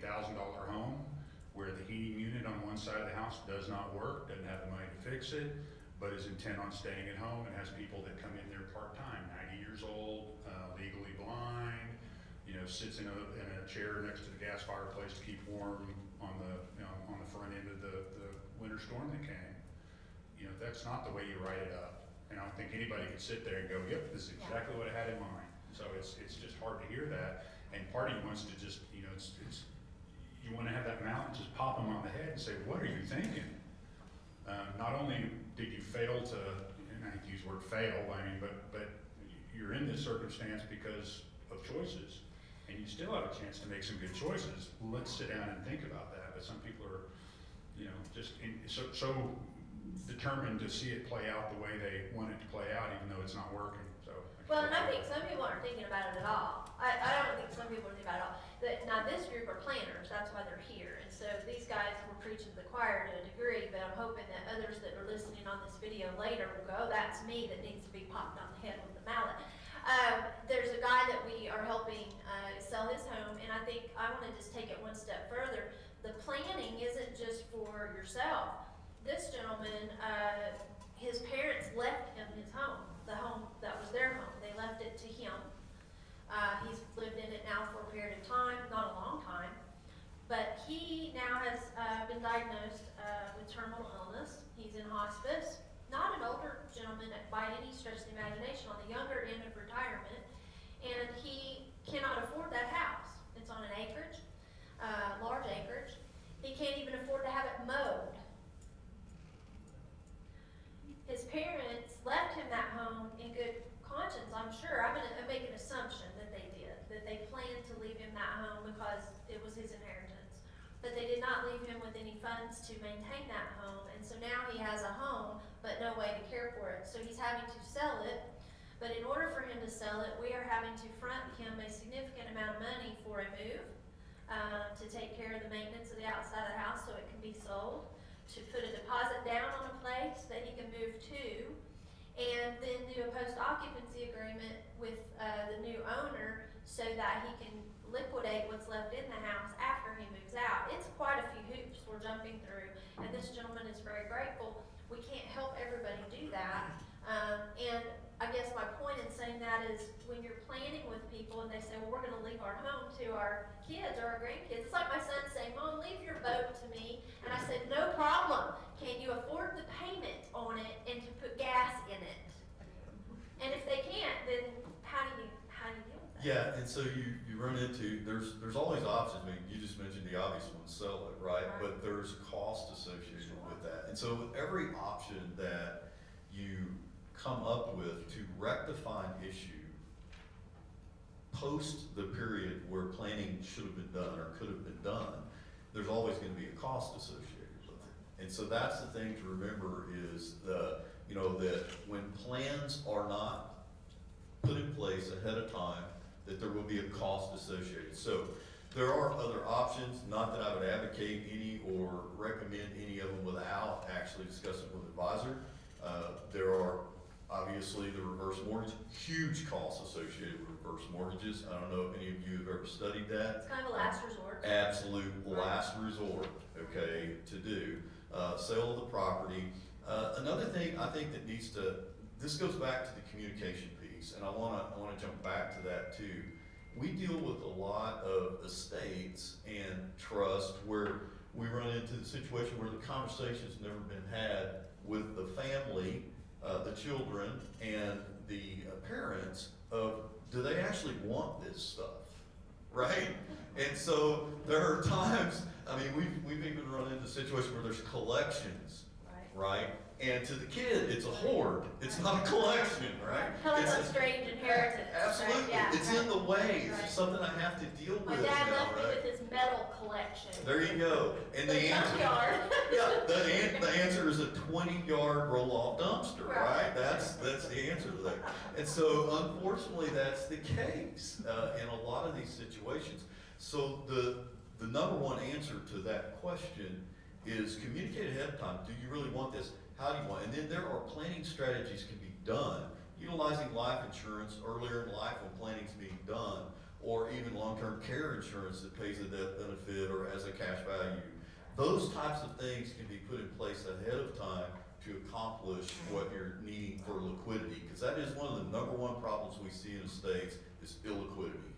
home where the heating unit on one side of the house does not work, doesn't have the money to fix it, but is intent on staying at home and has people that come in there part-time, 90 years old, legally blind, you know, sits in a chair next to the gas fireplace to keep warm on the front end of the winter storm that came. You know, that's not the way you write it up. And I don't think anybody could sit there and go, yep, this is exactly what I had in mind. So it's just hard to hear that. And part of you wants to just, you know, it's you want to have that mountain just pop them on the head and say, what are you thinking? Not only did you fail to, and I hate to use the word fail, I mean, but you're in this circumstance because of choices. And you still have a chance to make some good choices. Let's sit down and think about that. But some people are, you know, just so determined to see it play out the way they want it to play out, even though it's not working. So. Well, and I think some people aren't thinking about it at all. I don't think some people are thinking about it at all. Now, this group are planners. That's why they're here. And so these guys were preaching to the choir to a degree, but I'm hoping that others that are listening on this video later will go, oh, that's me that needs to be popped on the head with the mallet. There's a guy that we are helping sell his home, and I think I want wanted to take it one step further. The planning isn't just for yourself. This gentleman, his parents left him his home, the home that was their home. They left it to him. He's lived in it now for a period of time, not a long time. But he now has been diagnosed with terminal illness. He's in hospice. Not an older gentleman by any stretch of the imagination, on the younger end of retirement. And he cannot afford that house. It's on an acreage, large acreage. He can't even afford to have it mowed. His parents left him that home in good conscience, I'm sure. I'm making an assumption that they did, that they planned to leave him that home because it was his inheritance. But they did not leave him with any funds to maintain that home, and so now he has a home, but no way to care for it. So he's having to sell it, but in order for him to sell it, we are having to front him a significant amount of money for a move, to take care of the maintenance of the outside of the house so it can be sold, to put a deposit down on a place that he can move to, and then do a post-occupancy agreement with the new owner so that he can liquidate what's left in the house after he moves out. It's quite a few hoops we're jumping through, and this gentleman is very grateful. We can't help everybody do that. And I guess my point in saying that is when you're planning with people and they say, well, we're going to leave our home to our kids or our grandkids. It's like my son saying, Mom, leave your boat to me. And I said, no problem. Can you afford the payment on it and to put gas in it? And if they can't, then how do you deal with that? Yeah, and so you run into, there's always options. I mean, you just mentioned the obvious one, sell it, right? Right. But there's cost associated with that. And so every option that you come up with to rectify an issue post the period where planning should have been done or could have been done, there's always going to be a cost associated with it. And so that's the thing to remember is that when plans are not put in place ahead of time, that there will be a cost associated. So there are other options, not that I would advocate any or recommend any of them without actually discussing with an advisor. There are obviously the reverse mortgage, huge costs associated with reverse mortgages. I don't know if any of you have ever studied that. It's kind of a last resort. Absolute last resort, okay, to do. Sale of the property. Another thing I think that needs to, this goes back to the communication piece, and I want to jump back to that too. We deal with a lot of estates and trust where we run into the situation where the conversation's never been had with the family, the children and the parents of, do they actually want this stuff, right? And so there are times, I mean, we've even run into situations where there's collections, right? And to the kid, it's a hoard. It's not a collection, right? It's a strange inheritance. Absolutely, right? Yeah, it's in the way. It's something I have to deal with. My dad left me with his metal collection. There you go. And the answer, the answer is a 20-yard roll-off dumpster, right? That's the answer to that. And so, unfortunately, that's the case in a lot of these situations. So the number one answer to that question is communicate ahead of time. Do you really want this? How do you want it? And then there are planning strategies can be done, utilizing life insurance earlier in life when planning's being done, or even long-term care insurance that pays the death benefit or as a cash value. Those types of things can be put in place ahead of time to accomplish what you're needing for liquidity, because that is one of the number one problems we see in estates is illiquidity.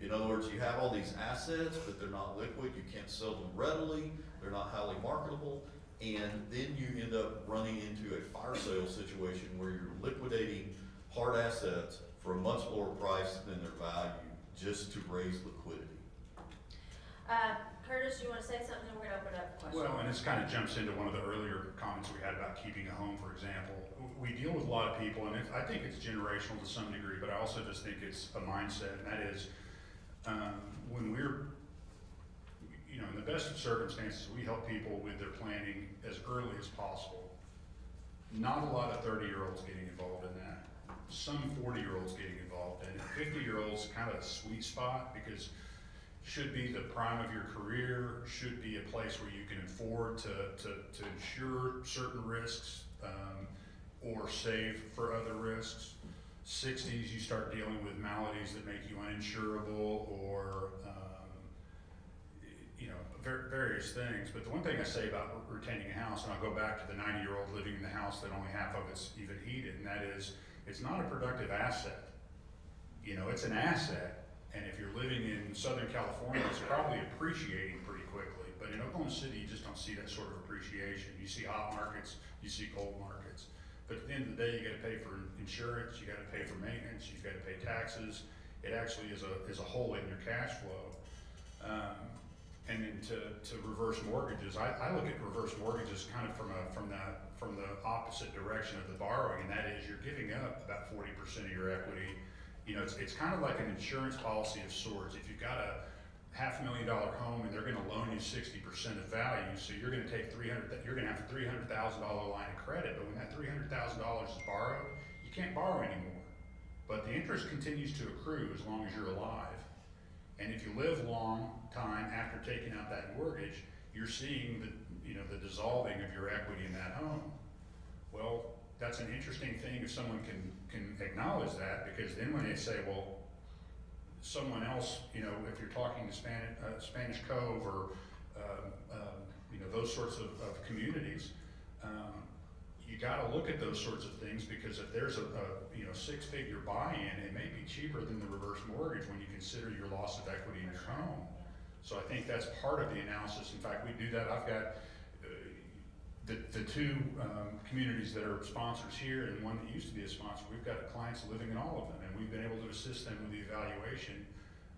In other words, you have all these assets, but they're not liquid, you can't sell them readily, they're not highly marketable, and then you end up running into a fire sale situation where you're liquidating hard assets for a much lower price than their value just to raise liquidity. Curtis, you want to say something? We're going to open up questions. Well, and this kind of jumps into one of the earlier comments we had about keeping a home, for example. We deal with a lot of people, and I think it's generational to some degree, but I also just think it's a mindset, and that is, when we're, in the best of circumstances, we help people with their planning as early as possible. Not a lot of 30-year-olds getting involved in that. Some 40-year-olds getting involved, and 50-year-olds kind of a sweet spot because should be the prime of your career, should be a place where you can afford to insure certain risks or save for other risks. 60s, you start dealing with maladies that make you uninsurable or various things, but the one thing I say about retaining a house, and I'll go back to the 90-year-old living in the house that only half of it's even heated, and that is, it's not a productive asset. You know, it's an asset, and if you're living in Southern California, it's probably appreciating pretty quickly, but in Oklahoma City, you just don't see that sort of appreciation. You see hot markets, you see cold markets, but at the end of the day, you gotta pay for insurance, you gotta pay for maintenance, you've gotta pay taxes. It actually is a hole in your cash flow. And then to reverse mortgages, I look at reverse mortgages kind of from the opposite direction of the borrowing, and that is you're giving up about 40% of your equity. You know, it's kind of like an insurance policy of sorts. If you've got a $500,000 home and they're going to loan you 60% of value, so you're going to take you're going to have a $300,000 line of credit, but when that $300,000 is borrowed, you can't borrow anymore. But the interest continues to accrue as long as you're alive. And if you live long time after taking out that mortgage, you're seeing the dissolving of your equity in that home. Well, that's an interesting thing if someone can acknowledge that, because then when they say, well, someone else, you know, if you're talking to Spanish Cove or those sorts of communities, you got to look at those sorts of things, because if there's a six-figure buy-in, it may be cheaper than the reverse mortgage when you consider your loss of equity in your home. So I think that's part of the analysis. In fact, we do that. I've got the two communities that are sponsors here and one that used to be a sponsor. We've got clients living in all of them, and we've been able to assist them with the evaluation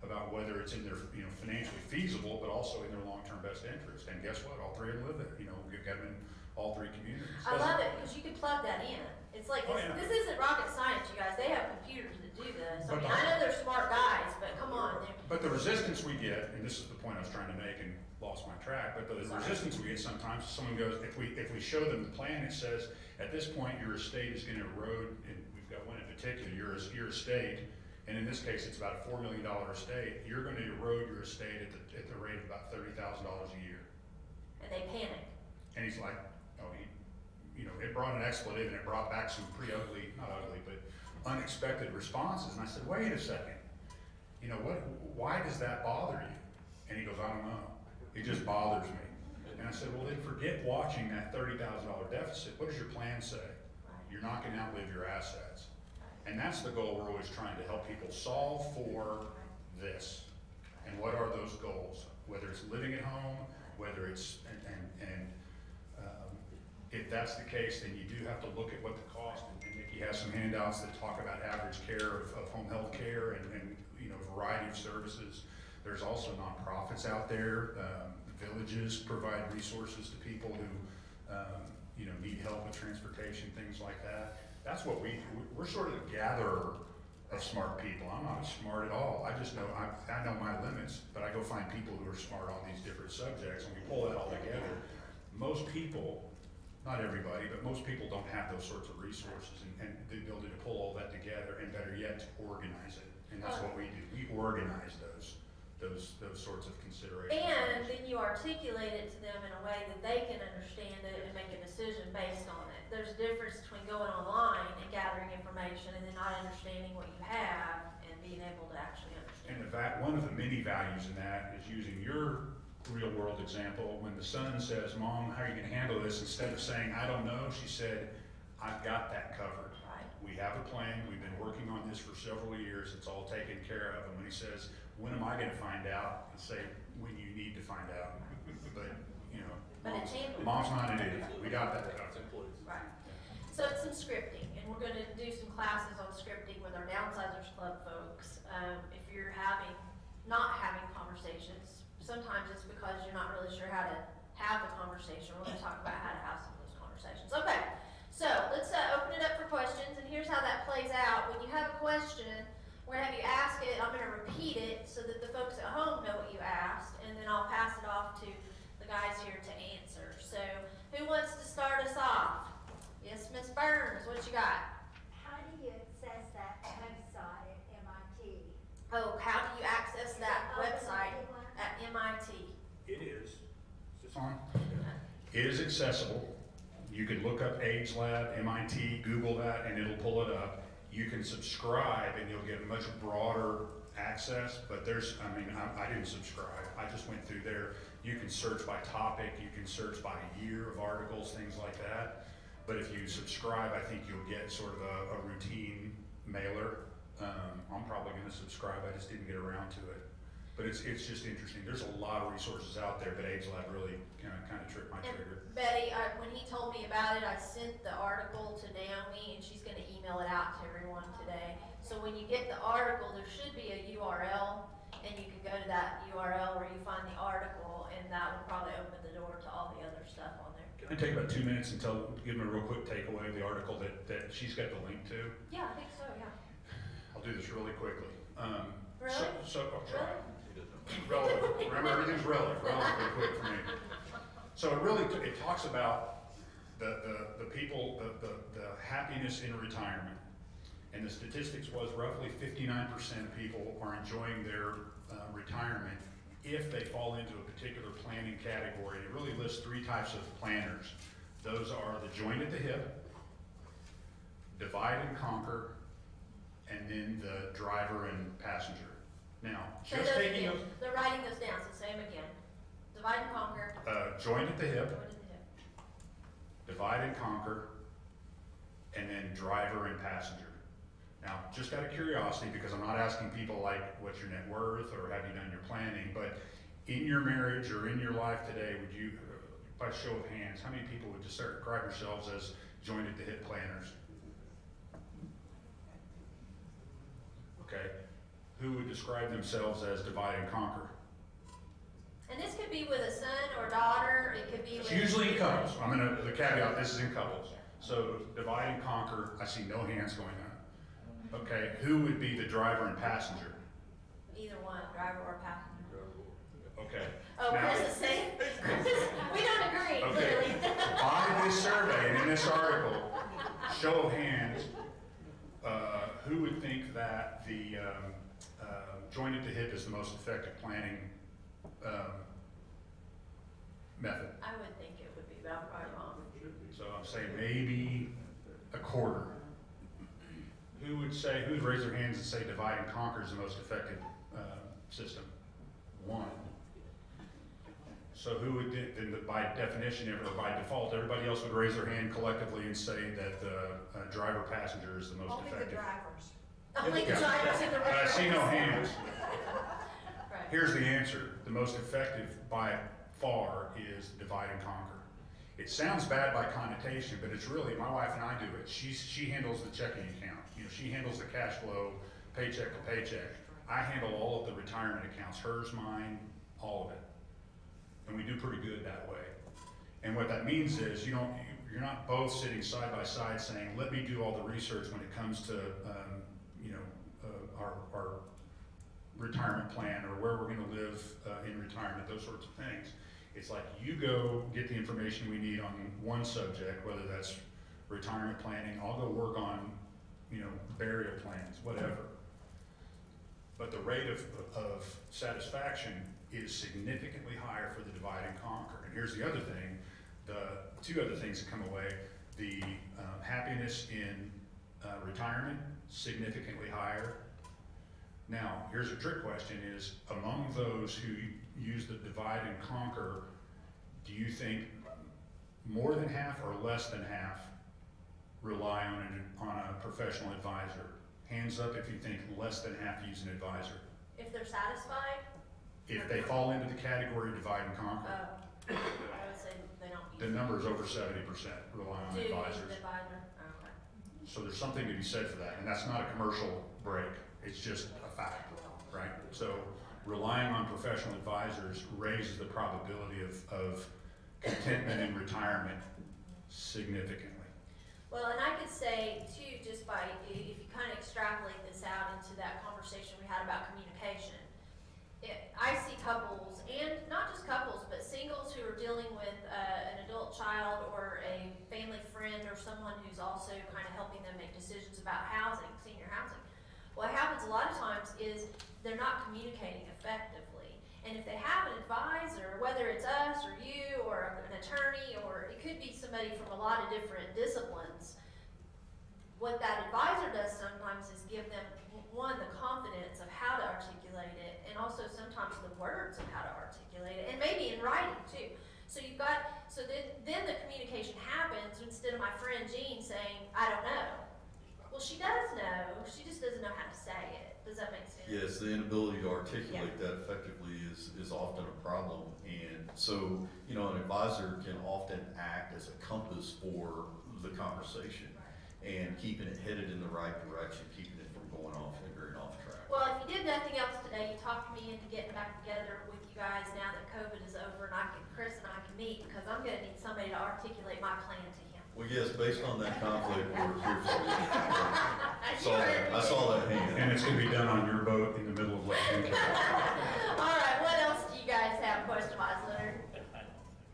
about whether it's in their financially feasible, but also in their long-term best interest. And guess what? All three of them live there. You know, we've got them in all three communities. I love it, because you can plug that in. It's like, This isn't rocket science, you guys. They have computers that do this. I know they're smart guys, but come on. But the resistance we get, and this is the point I was trying to make and lost my track, but the resistance we get sometimes, someone goes, if we show them the plan, it says, at this point, your estate is going to erode, and we've got one in particular, your estate, and in this case, it's about a $4 million estate, you're going to erode your estate at the rate of about $30,000 a year. And they panic. And he's like, it brought an expletive, and it brought back some pretty not ugly, but unexpected responses. And I said, wait a second, why does that bother you? And he goes, I don't know, it just bothers me. And I said, well, then forget watching that $30,000 deficit. What does your plan say? You're not gonna outlive your assets. And that's the goal we're always trying to help people solve for this. And what are those goals? Whether it's living at home, whether it's, if that's the case, then you do have to look at what the cost, and Nikki has some handouts that talk about average care of home health care and variety of services. There's also nonprofits out there. Villages provide resources to people who need help with transportation, things like that. That's what we're sort of a gatherer of smart people. I'm not smart at all. I just know I know my limits, but I go find people who are smart on these different subjects, and we pull that all together. Most people, not everybody, but most people don't have those sorts of resources and the ability to pull all that together, and better yet, to organize it. And that's what we do. We organize those sorts of considerations. And then you articulate it to them in a way that they can understand it and make a decision based on it. There's a difference between going online and gathering information and then not understanding what you have and being able to actually understand. And one of the many values in that is using your real world example. When the son says, Mom, how are you going to handle this? Instead of saying, I don't know, she said, I've got that covered. Right. We have a plan. We've been working on this for several years. It's all taken care of. And when he says, when am I going to find out? I say, when you need to find out. Mom's not an idiot. We got that covered. Right. So it's some scripting, and we're going to do some classes on scripting with our Downsizers Club folks. If you're not having conversations, sometimes it's because you're not really sure how to have the conversation. We're going to talk about how to have some of those conversations. Okay, so let's open it up for questions, and here's how that plays out. When you have a question, we're going to have you ask it. I'm going to repeat it so that the folks at home know what you asked, and then I'll pass it off to the guys here to answer. So who wants to start us off? Yes, Ms. Burns, what you got? How do you access that website at MIT? Oh, how do you access that website? At MIT. It is accessible. You can look up Age Lab, MIT, Google that, and it'll pull it up. You can subscribe, and you'll get a much broader access, but there's, I mean, I didn't subscribe. I just went through there. You can search by topic, you can search by year of articles, things like that. But if you subscribe, I think you'll get sort of a routine mailer. I'm probably gonna subscribe, I just didn't get around to it. But it's just interesting. There's a lot of resources out there, but Age Lab really kind of tripped my trigger. Betty, when he told me about it, I sent the article to Naomi, and she's going to email it out to everyone today. So when you get the article, there should be a URL, and you can go to that URL where you find the article, and that will probably open the door to all the other stuff on there. Can I take about 2 minutes and give them a real quick takeaway of the article that she's got the link to? Yeah, I think so, yeah. I'll do this really quickly. Really? So I'll try. Really? Relative. Remember, everything's relatively quick for me. So it talks about the people, the happiness in retirement, and the statistics was roughly 59% of people are enjoying their retirement if they fall into a particular planning category. It really lists three types of planners. Those are the join at the hip, divide and conquer, and then the driver and passenger. Now, just taking a... They're writing those down, so say them again. Divide and conquer. Join at the hip. Divide and conquer. And then driver and passenger. Now, just out of curiosity, because I'm not asking people like, what's your net worth or have you done your planning, but in your marriage or in your life today, would you, by show of hands, how many people would describe yourselves as joined at the hip planners? Okay. Who would describe themselves as divide and conquer? And this could be with a son or daughter, it could be with... It's usually in couples. I'm going to, the caveat, this is in couples. So divide and conquer, I see no hands going on. Okay, who would be the driver and passenger? Either one, driver or passenger. Okay. Oh, now, Chris is saying, we don't agree. Okay, really. By this survey and in this article, show of hands, who would think that the... joined at the hip is the most effective planning method. I would think it would be about right on. So I'm saying maybe a quarter. Who would raise their hands and say divide and conquer is the most effective system? One. So who would then by definition or by default, everybody else would raise their hand collectively and say that the driver passenger is the most effective. Only the drivers. I see no hands. Right. Here's the answer. The most effective by far is divide and conquer. It sounds bad by connotation, but it's really, my wife and I do it. She handles the checking account. She handles the cash flow, paycheck to paycheck. I handle all of the retirement accounts, hers, mine, all of it. And we do pretty good that way. And what that means is you're not both sitting side by side saying, let me do all the research when it comes to our retirement plan or where we're going to live in retirement, those sorts of things. It's like you go get the information we need on one subject, whether that's retirement planning, I'll go work on burial plans, whatever. But the rate of satisfaction is significantly higher for the divide and conquer. And here's the other thing, the two other things that come away, the happiness in retirement, significantly higher. Now, here's a trick question is, among those who use the divide and conquer, do you think more than half or less than half rely on a professional advisor? Hands up if you think less than half use an advisor. If they're satisfied? If they fall into the category divide and conquer. I would say they don't use the number is over 70% rely on advisors. So there's something to be said for that, and that's not a commercial break. It's just a fact, right? So relying on professional advisors raises the probability of contentment in retirement significantly. Well, and I could say, too, just by, if you kind of extrapolate this out into that conversation we had about communication, I see couples, and not just couples, but singles who are dealing with an adult child or a family friend or someone who's also kind of helping them make decisions about housing, senior housing. What happens a lot of times is they're not communicating effectively. And if they have an advisor, whether it's us or you or an attorney, or it could be somebody from a lot of different disciplines, What that advisor does sometimes is give them, one, the confidence of how to articulate it, and also sometimes the words of how to articulate it, and maybe in writing too. So you've got, so then the communication happens instead of my friend Jean saying, I don't know. Well, she does know, she just doesn't know how to say it. Does that make sense? Yes, the inability to articulate that effectively is often a problem. And so, you know, an advisor can often act as a compass for the conversation and keeping it headed in the right direction, keeping it from going off and veering off track. Well, if you did nothing else today, you talked me into getting back together with you guys now that COVID is over and Chris and I can meet, because I'm going to need somebody to articulate my plan to him. Well, yes, based on that conflict, we're here for you. I saw that hand. And it's going to be done on your boat in the middle of Lake Lincoln. All right, what else do you guys have question-wise, Leonard?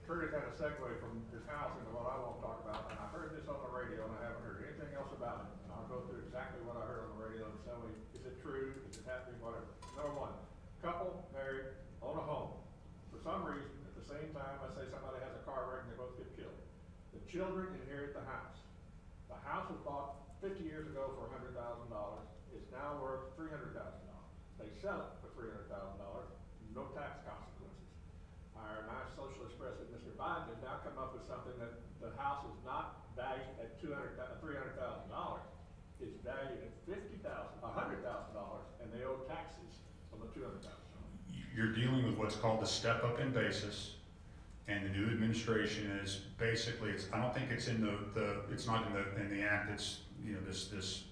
Curtis had a segue from his house into what I want to talk about, and I heard this on the radio, and I haven't heard anything else about it. And I'll go through exactly what I heard on the radio and tell me, is it true, is it happening, whatever. Number one, couple married, own a home. For some reason, at the same time, I say somebody has a car wreck and they both get killed. The children inherit the house. The house was bought 50 years ago for $100,000. It's now worth $300,000. They sell it for $300,000, no tax consequences. Our nice socialist president, Mr. Biden, has now come up with something that the house is not valued at $300,000. It's valued at $100,000, and they owe taxes on the $200,000. You're dealing with what's called the step-up in basis, and the new administration is basically, it's, I don't think it's in it's not in the act. It's, you know, this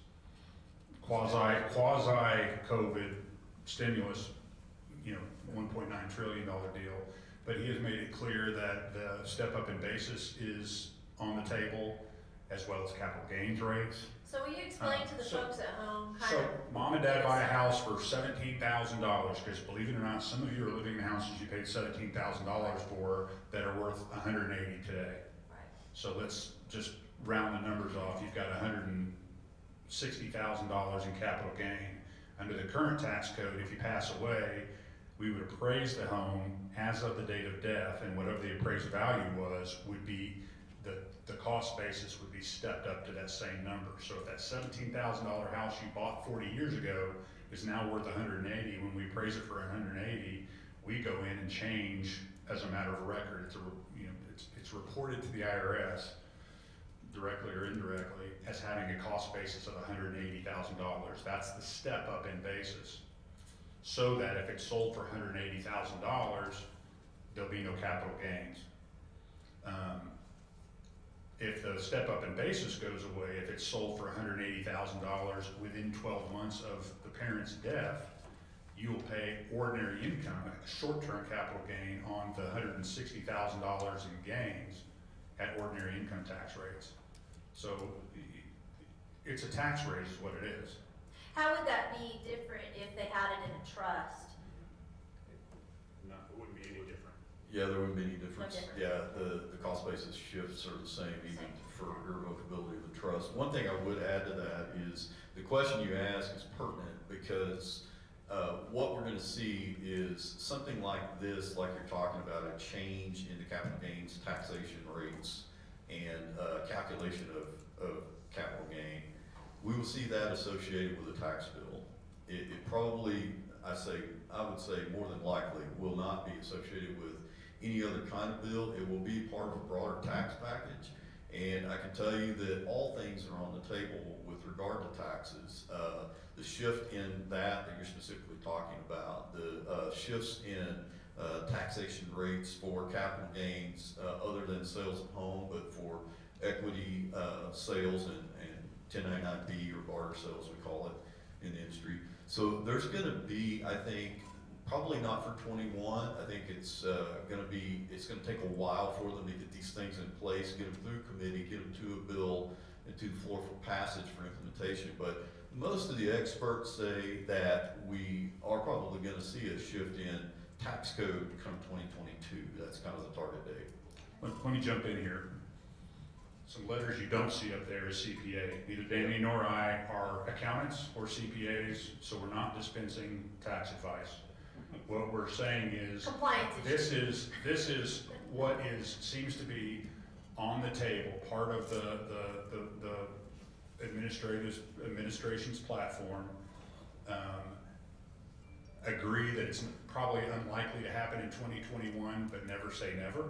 quasi COVID stimulus, you know, $1.9 trillion deal. But he has made it clear that the step up in basis is on the table, as well as capital gains rates. So will you explain to the folks at home? So mom and dad buy a house for $17,000, because believe it or not, some of you are living in houses you paid $17,000 for that are worth $180,000 today. Right. So let's just round the numbers off. You've got $160,000 in capital gain. Under the current tax code, if you pass away, we would appraise the home as of the date of death, and whatever the appraised value was would be, the cost basis would be stepped up to that same number. So if that $17,000 house you bought 40 years ago is now worth $180,000, when we appraise it for $180,000, we go in and change as a matter of record. It's it's reported to the IRS directly or indirectly as having a cost basis of $180,000. That's the step up in basis. So that if it's sold for $180,000, there'll be no capital gains. If the step up in basis goes away, if it's sold for $180,000 within 12 months of the parent's death, you will pay ordinary income, a short-term capital gain on the $160,000 in gains at ordinary income tax rates. So it's a tax raise is what it is. How would that be different if they had it in a trust? No, it wouldn't be any different. Yeah, there wouldn't be any difference. No difference. Yeah, the cost basis shifts are the same even for irrevocability of the trust. One thing I would add to that is the question you ask is pertinent, because what we're going to see is something like this, like you're talking about, a change in the capital gains taxation rates and calculation of capital gain. We will see that associated with a tax bill. It probably, I would say more than likely, will not be associated with any other kind of bill. It will be part of a broader tax package. And I can tell you that all things are on the table with regard to taxes. The shift in that you're specifically talking about, the shifts in taxation rates for capital gains other than sales of home, but for equity sales and 1099B or barter sales, we call it in the industry. So there's going to be, I think, probably not for 21. I think it's going to take a while for them to get these things in place, get them through committee, get them to a bill and to the floor for passage for implementation. But most of the experts say that we are probably going to see a shift in tax code come 2022. That's kind of the target date. Let me jump in here. Some letters you don't see up there is CPA. Neither Danny nor I are accountants or CPAs, so we're not dispensing tax advice. What we're saying is this is what seems to be on the table, part of the administration's platform, agree that it's probably unlikely to happen in 2021, but never say never.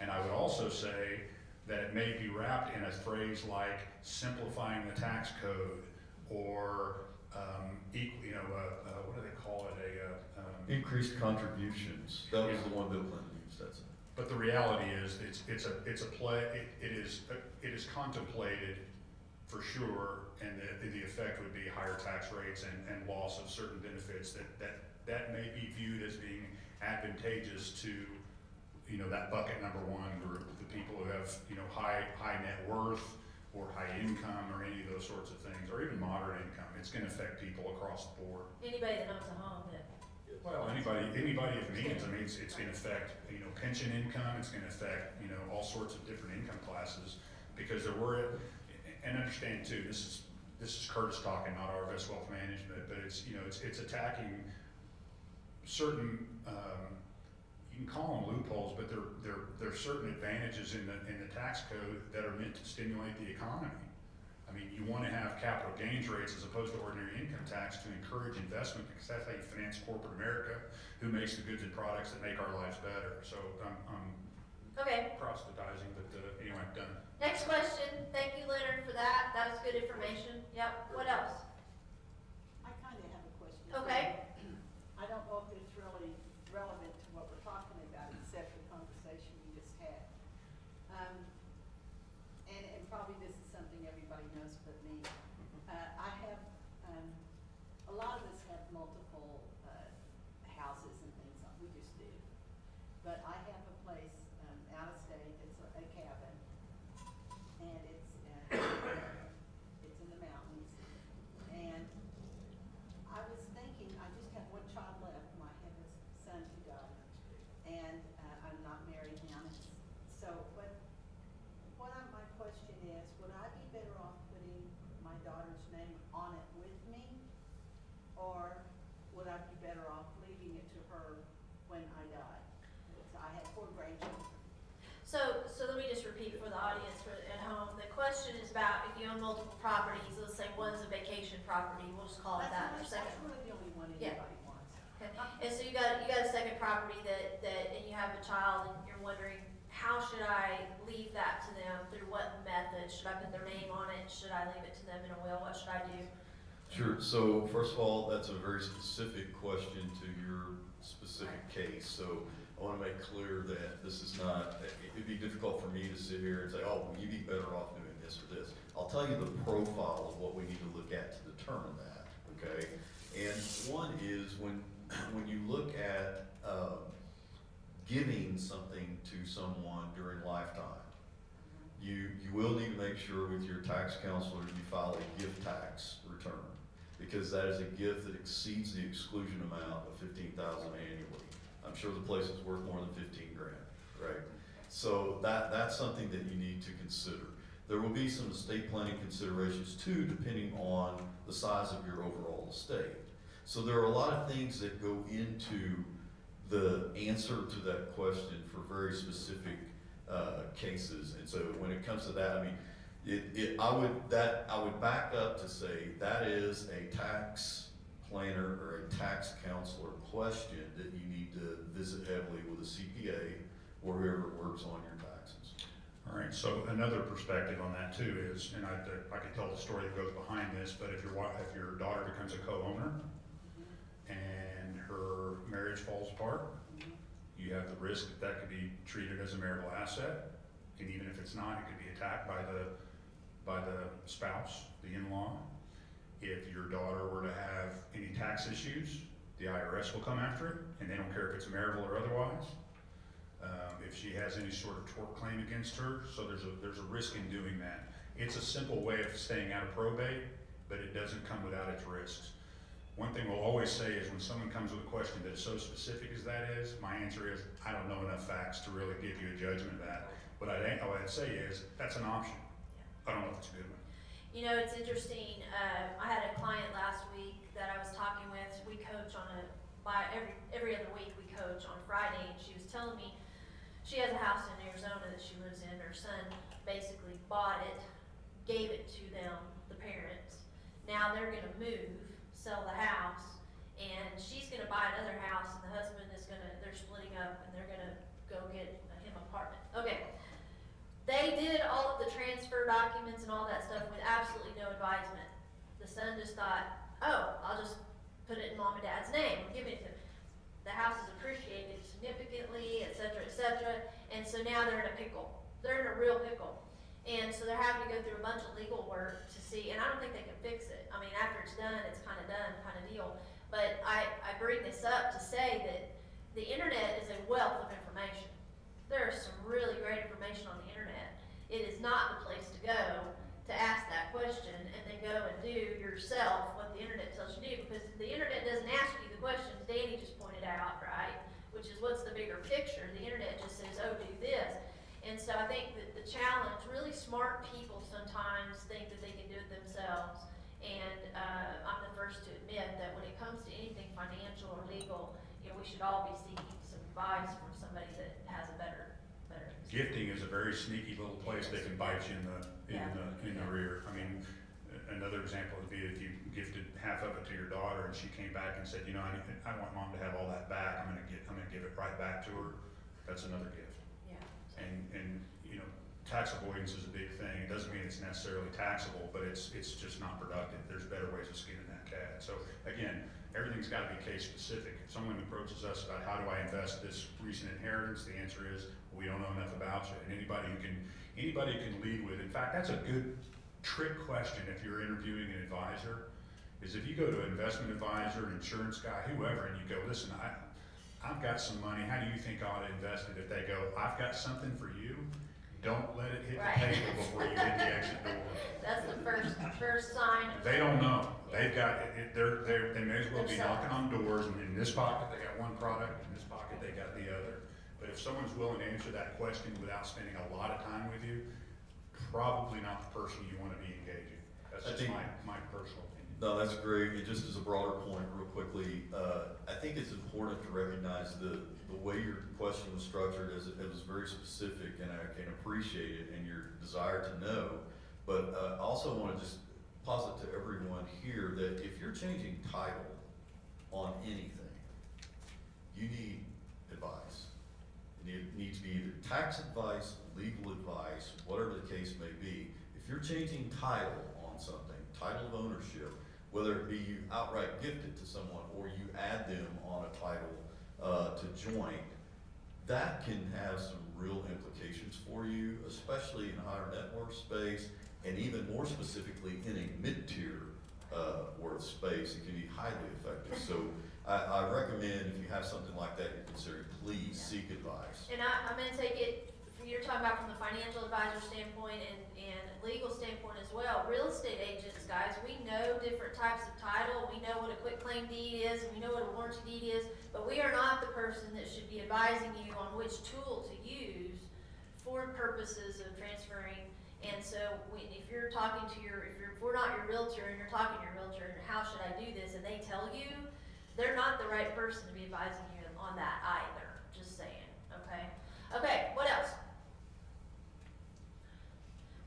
And I would also say that it may be wrapped in a phrase like simplifying the tax code, or what do they call it? Increased contributions. That was the one Bill Clinton used. That's it. But the reality is, it is contemplated for sure, and the effect would be higher tax rates and loss of certain benefits that may be viewed as being advantageous to, you know, that bucket number one group, the people who have, you know, high net worth or high income or any of those sorts of things, or even moderate income. It's going to affect people across the board. Anybody that owns a home, that. Well, anybody of means. I mean, it's going to affect, you know, pension income. It's going to affect, you know, all sorts of different income classes, because there were, and understand too, this is Curtis talking, not Arvest Wealth Management, but it's, you know, it's attacking certain. You can call them loopholes, but there are certain advantages in the tax code that are meant to stimulate the economy. I mean, you want to have capital gains rates as opposed to ordinary income tax to encourage investment, because that's how you finance corporate America, who makes the goods and products that make our lives better. So I'm okay. Proselytizing, but anyway, I'm done. Next question. Thank you, Leonard, for that. That was good information. Yep. What else? I kind of have a question. Okay. I don't know if it's really relevant to what we're talking about, except the conversation we just had. And probably this is something everybody knows but me. I have, a lot of us have multiple houses and things, we just do. But I have a place out of state, it's a cabin, and it's in the mountains. And I was thinking, I just have one child left, my heaven's son to go, and I'm not married now. So my question is, would I be better off putting my daughter's name on it with me, or would I be better off leaving it to her when I die? So I have 4 grandchildren. So let me just repeat for the audience at home. The question is about if you own multiple properties. Let's say one's a vacation property. We'll just call it that for a second. That's really the only one anybody wants. Okay. And so you got a second property that and you have a child, and you're wondering, how should I leave that to them? Through what method? Should I put their name on it? Should I leave it to them in a will? What should I do? Sure. So first of all, that's a very specific question to your specific case. So I want to make clear that this is not, it'd be difficult for me to sit here and say, oh, well, you'd be better off doing this or this. I'll tell you the profile of what we need to look at to determine that, okay? And one is when you look at, giving something to someone during lifetime. You will need to make sure with your tax counselor you file a gift tax return, because that is a gift that exceeds the exclusion amount of $15,000 annually. I'm sure the place is worth more than 15 grand, right? So that's something that you need to consider. There will be some estate planning considerations too, depending on the size of your overall estate. So there are a lot of things that go into the answer to that question for very specific cases, and so when it comes to that, I mean, I would back up to say that is a tax planner or a tax counselor question that you need to visit heavily with a CPA or whoever works on your taxes. All right. So another perspective on that too is, and I could tell the story that goes behind this, but if your daughter becomes a co-owner and her marriage falls apart, you have the risk that could be treated as a marital asset, and even if it's not, it could be attacked by the spouse, the in-law. If your daughter were to have any tax issues, the IRS will come after it, and they don't care if it's marital or otherwise. If she has any sort of tort claim against her, so there's a risk in doing that. It's a simple way of staying out of probate, but it doesn't come without its risks. One thing we'll always say is when someone comes with a question that's so specific as that is, my answer is, I don't know enough facts to really give you a judgment of that. What I'd say is, that's an option. Yeah. I don't know if it's a good one. You know, it's interesting. I had a client last week that I was talking with. We coach every other week we coach on Friday, and she was telling me she has a house in Arizona that she lives in. Her son basically bought it, gave it to them, the parents. Now they're going to move, sell the house, and she's going to buy another house, and the husband is going to, they're splitting up, and they're going to go get him an apartment. Okay. They did all of the transfer documents and all that stuff with absolutely no advisement. The son just thought, oh, I'll just put it in mom and dad's name and give it to them. The house is appreciated significantly, et cetera, and so now they're in a pickle. They're in a real pickle. And so they're having to go through a bunch of legal work to see, and I don't think they can fix it. I mean, after it's done, it's kind of done kind of deal. But I bring this up to say that the internet is a wealth of information. There is some really great information on the internet. It is not the place to go to ask that question and then go and do yourself what the internet tells you to do, because the internet doesn't ask you the questions Danny just pointed out, right? Which is, what's the bigger picture? The internet just says, oh, do this. And so I think that the challenge, really smart people sometimes think that they can do it themselves. And I'm the first to admit that when it comes to anything financial or legal, you know, we should all be seeking some advice from somebody that has a better experience. Gifting is a very sneaky little place that can bite you in the rear. I mean, another example would be if you gifted half of it to your daughter and she came back and said, you know, I want mom to have all that back. I'm going to give it right back to her. That's another gift. Yeah. And you know, tax avoidance is a big thing. It doesn't mean it's necessarily taxable, but it's just not productive. There's better ways of skinning that cat. So again, everything's got to be case specific. If someone approaches us about how do I invest this recent inheritance, the answer is we don't know enough about you. And anybody can lead with. In fact, that's a good trick question if you're interviewing an advisor. Is if you go to an investment advisor, an insurance guy, whoever, and you go, listen, I've got some money. How do you think I ought to invest it? If they go, I've got something for you. Don't let it hit the table before you hit the exit door. That's the first sign. They don't know. They've got it. They may as well be knocking on doors. And in this pocket, they got one product. In this pocket, they got the other. But if someone's willing to answer that question without spending a lot of time with you, probably not the person you want to be engaging. That's just my personal opinion. No, that's great. And just as a broader point, real quickly, I think it's important to recognize the way your question was structured is it was very specific, and I can appreciate it and your desire to know. But I also want to just posit to everyone here that if you're changing title on anything, you need advice. It needs to be either tax advice, legal advice, whatever the case may be. If you're changing title on something, title of ownership, whether it be you outright gift it to someone or you add them on a title to joint, that can have some real implications for you, especially in higher net worth space, and even more specifically in a mid-tier worth space. It can be highly effective. So I recommend if you have something like that you consider, please seek advice. And I'm going to take it, you're talking about from the financial advisor standpoint and legal standpoint as well. Real estate agents, guys, we know different types of title. We know what a quit claim deed is. We know what a warranty deed is. But we are not the person that should be advising you on which tool to use for purposes of transferring. And so if we're not your realtor and you're talking to your realtor and how should I do this, and they tell you, they're not the right person to be advising you on that either. Just saying, okay? Okay, what else?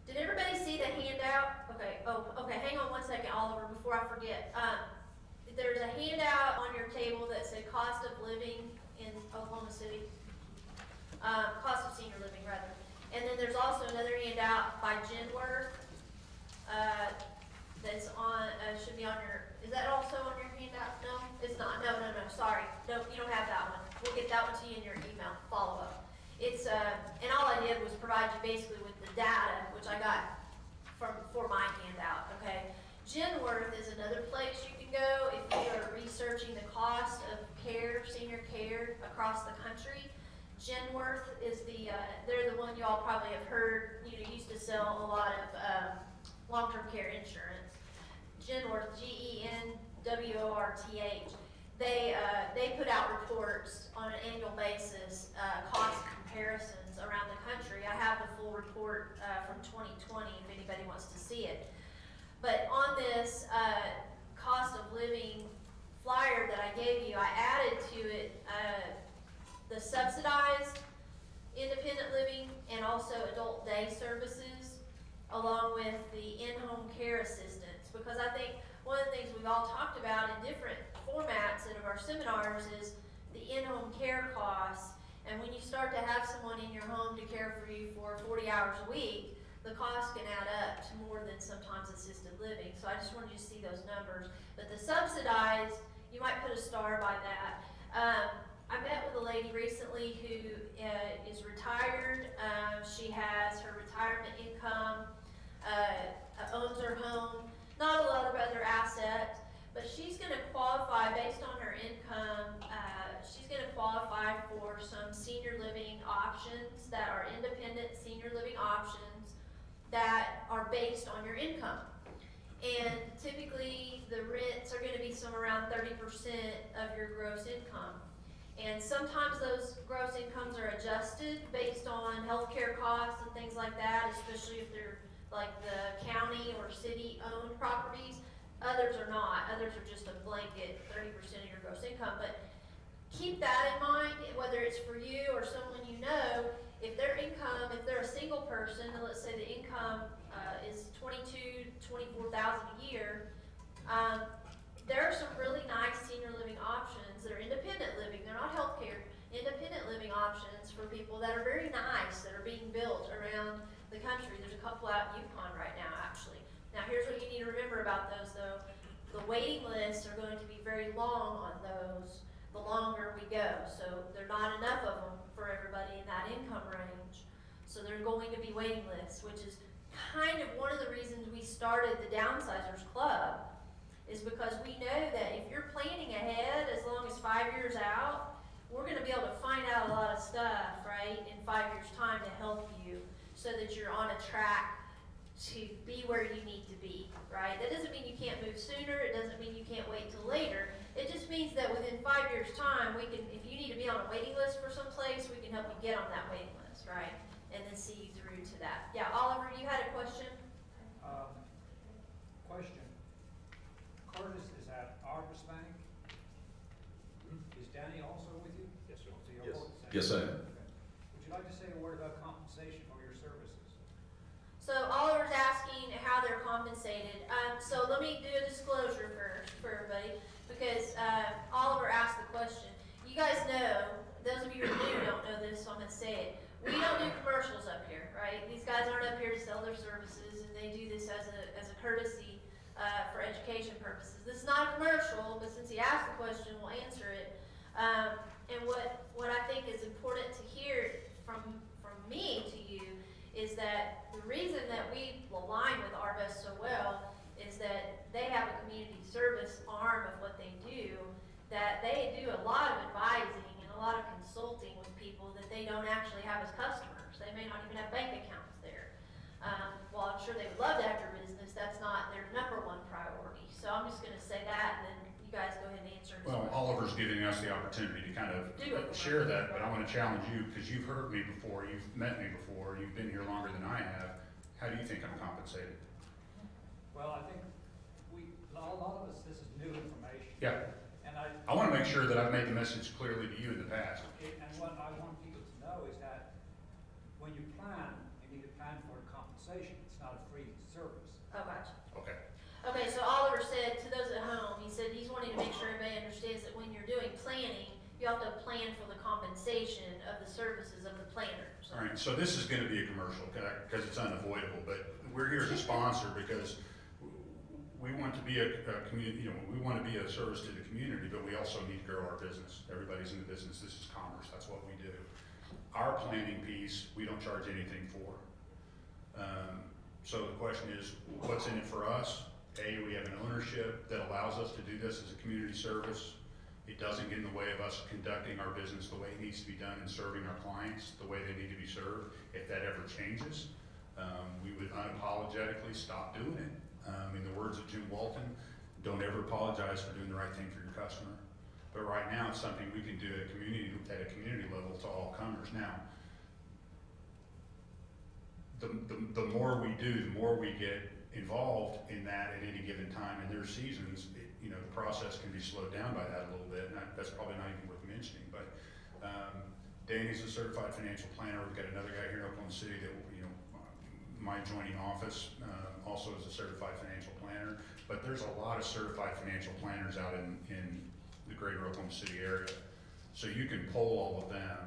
Did everybody see the handout? Okay, hang on one second, Oliver, before I forget. There's a handout on your table that said cost of living in Oklahoma City. Cost of senior living, rather. And then there's also another handout by Genworth that's on, should be on your, is that also on your handout? No, it's not. No, sorry. No, you don't have that one. We'll get that one to you in your email follow-up. It's, and all I did was provide you basically with the data, which I got for my handout, okay? Genworth is another place you can go if you are researching the cost of care, senior care across the country. Genworth is they're the one y'all probably have heard, you know, used to sell a lot of long-term care insurance. Genworth, Genworth. They put out reports on an annual basis, cost comparisons around the country. I have the full report from 2020 if anybody wants to see it. But on this cost of living flyer that I gave you, I added to it the subsidized independent living and also adult day services along with the in-home care assistance. Because I think one of the things we've all talked about in different formats and of our seminars is the in-home care costs. And when you start to have someone in your home to care for you for 40 hours a week, the cost can add up to more than sometimes assisted living. So I just wanted you to see those numbers. But the subsidized, you might put a star by that. I met with a lady recently who is retired. She has her retirement income, owns her home, not a lot of other assets, but she's going to qualify based on her income. She's going to qualify for some senior living options that are independent senior living options that are based on your income. And typically the rents are going to be somewhere around 30% of your gross income. And sometimes those gross incomes are adjusted based on healthcare costs and things like that, especially if they're like the county or city owned properties. Others are not. Others are just a blanket 30% of your gross income. But keep that in mind, whether it's for you or someone you know. If their income, if they're a single person, and let's say the income is $24,000 a year, there are some really nice senior living options that are independent living. They're not healthcare. Independent living options for people that are very nice, that are being built around the country. There's a couple out in Yukon right now, actually. Now, here's what you need to remember about those, though. The waiting lists are going to be very long on those the longer we go. So there are not enough of them for everybody in that income range. So there are going to be waiting lists, which is kind of one of the reasons we started the Downsizers Club, is because we know that if you're planning ahead as long as 5 years out, we're going to be able to find out a lot of stuff, right, in 5 years' time to help you so that you're on a track to be where you need to be, right? That doesn't mean you can't move sooner. It doesn't mean you can't wait till later. It just means that within 5 years' time, we can, if you need to be on a waiting list for some place, we can help you get on that waiting list, right? And then see you through to that. Yeah, Oliver, you had a question? Question. Curtis is at Arvest Bank. Is Danny also with you? Yes, sir. So yes. Yes, I am. Okay. Would you like to say a word about compensation for your services? So Oliver's asking how they're compensated. So let me do a disclosure for everybody, because Oliver asked the question. You guys know, those of you who are new don't know this, so I'm going to say it. We don't do commercials up here, right? These guys aren't up here to sell their services, and they do this as a courtesy for education purposes. This is not a commercial, but since he asked the question, we'll answer it. And what I think is important to hear from me to you is that the reason that we align with Arvest so well is that they have a community service arm of what they do, that they do a lot of advising and a lot of consulting with people that they don't actually have as customers. They may not even have bank accounts there. While I'm sure they would love to have your business, that's not their number one priority. So I'm just going to say that, and then you guys go ahead and answer. Well, Oliver's giving us the opportunity to kind of share that, but I want to challenge you, because you've heard me before, you've met me before, you've been here longer than I have. How do you think I'm compensated? Well, I think a lot of us, this is new information. Yeah. And I want to make sure that I've made the message clearly to you in the past. And what I want people to know is that when you plan, you need to plan for compensation. It's not a free service. Oh, gotcha. Okay. Okay, so Oliver said to those at home, he said he's wanting to make sure everybody understands that when you're doing planning, you have to plan for the compensation of the services of the planner. So. All right, so this is going to be a commercial because it's unavoidable, but we're here as a sponsor because we want to be a community, you know, we want to be a service to the community, but we also need to grow our business. Everybody's in the business. This is commerce. That's what we do. Our planning piece, we don't charge anything for. So the question is, what's in it for us? A, we have an ownership that allows us to do this as a community service. It doesn't get in the way of us conducting our business the way it needs to be done and serving our clients the way they need to be served. If that ever changes, we would unapologetically stop doing it. In the words of Jim Walton, don't ever apologize for doing the right thing for your customer. But right now it's something we can do at a community level to all comers. Now, the more we do, the more we get involved in that at any given time, and there's seasons, the process can be slowed down by that a little bit, and that's probably not even worth mentioning, but Danny's a certified financial planner. We've got another guy here in Oklahoma City that my joining office also as a certified financial planner, but there's a lot of certified financial planners out in the greater Oklahoma City area. So you can poll all of them.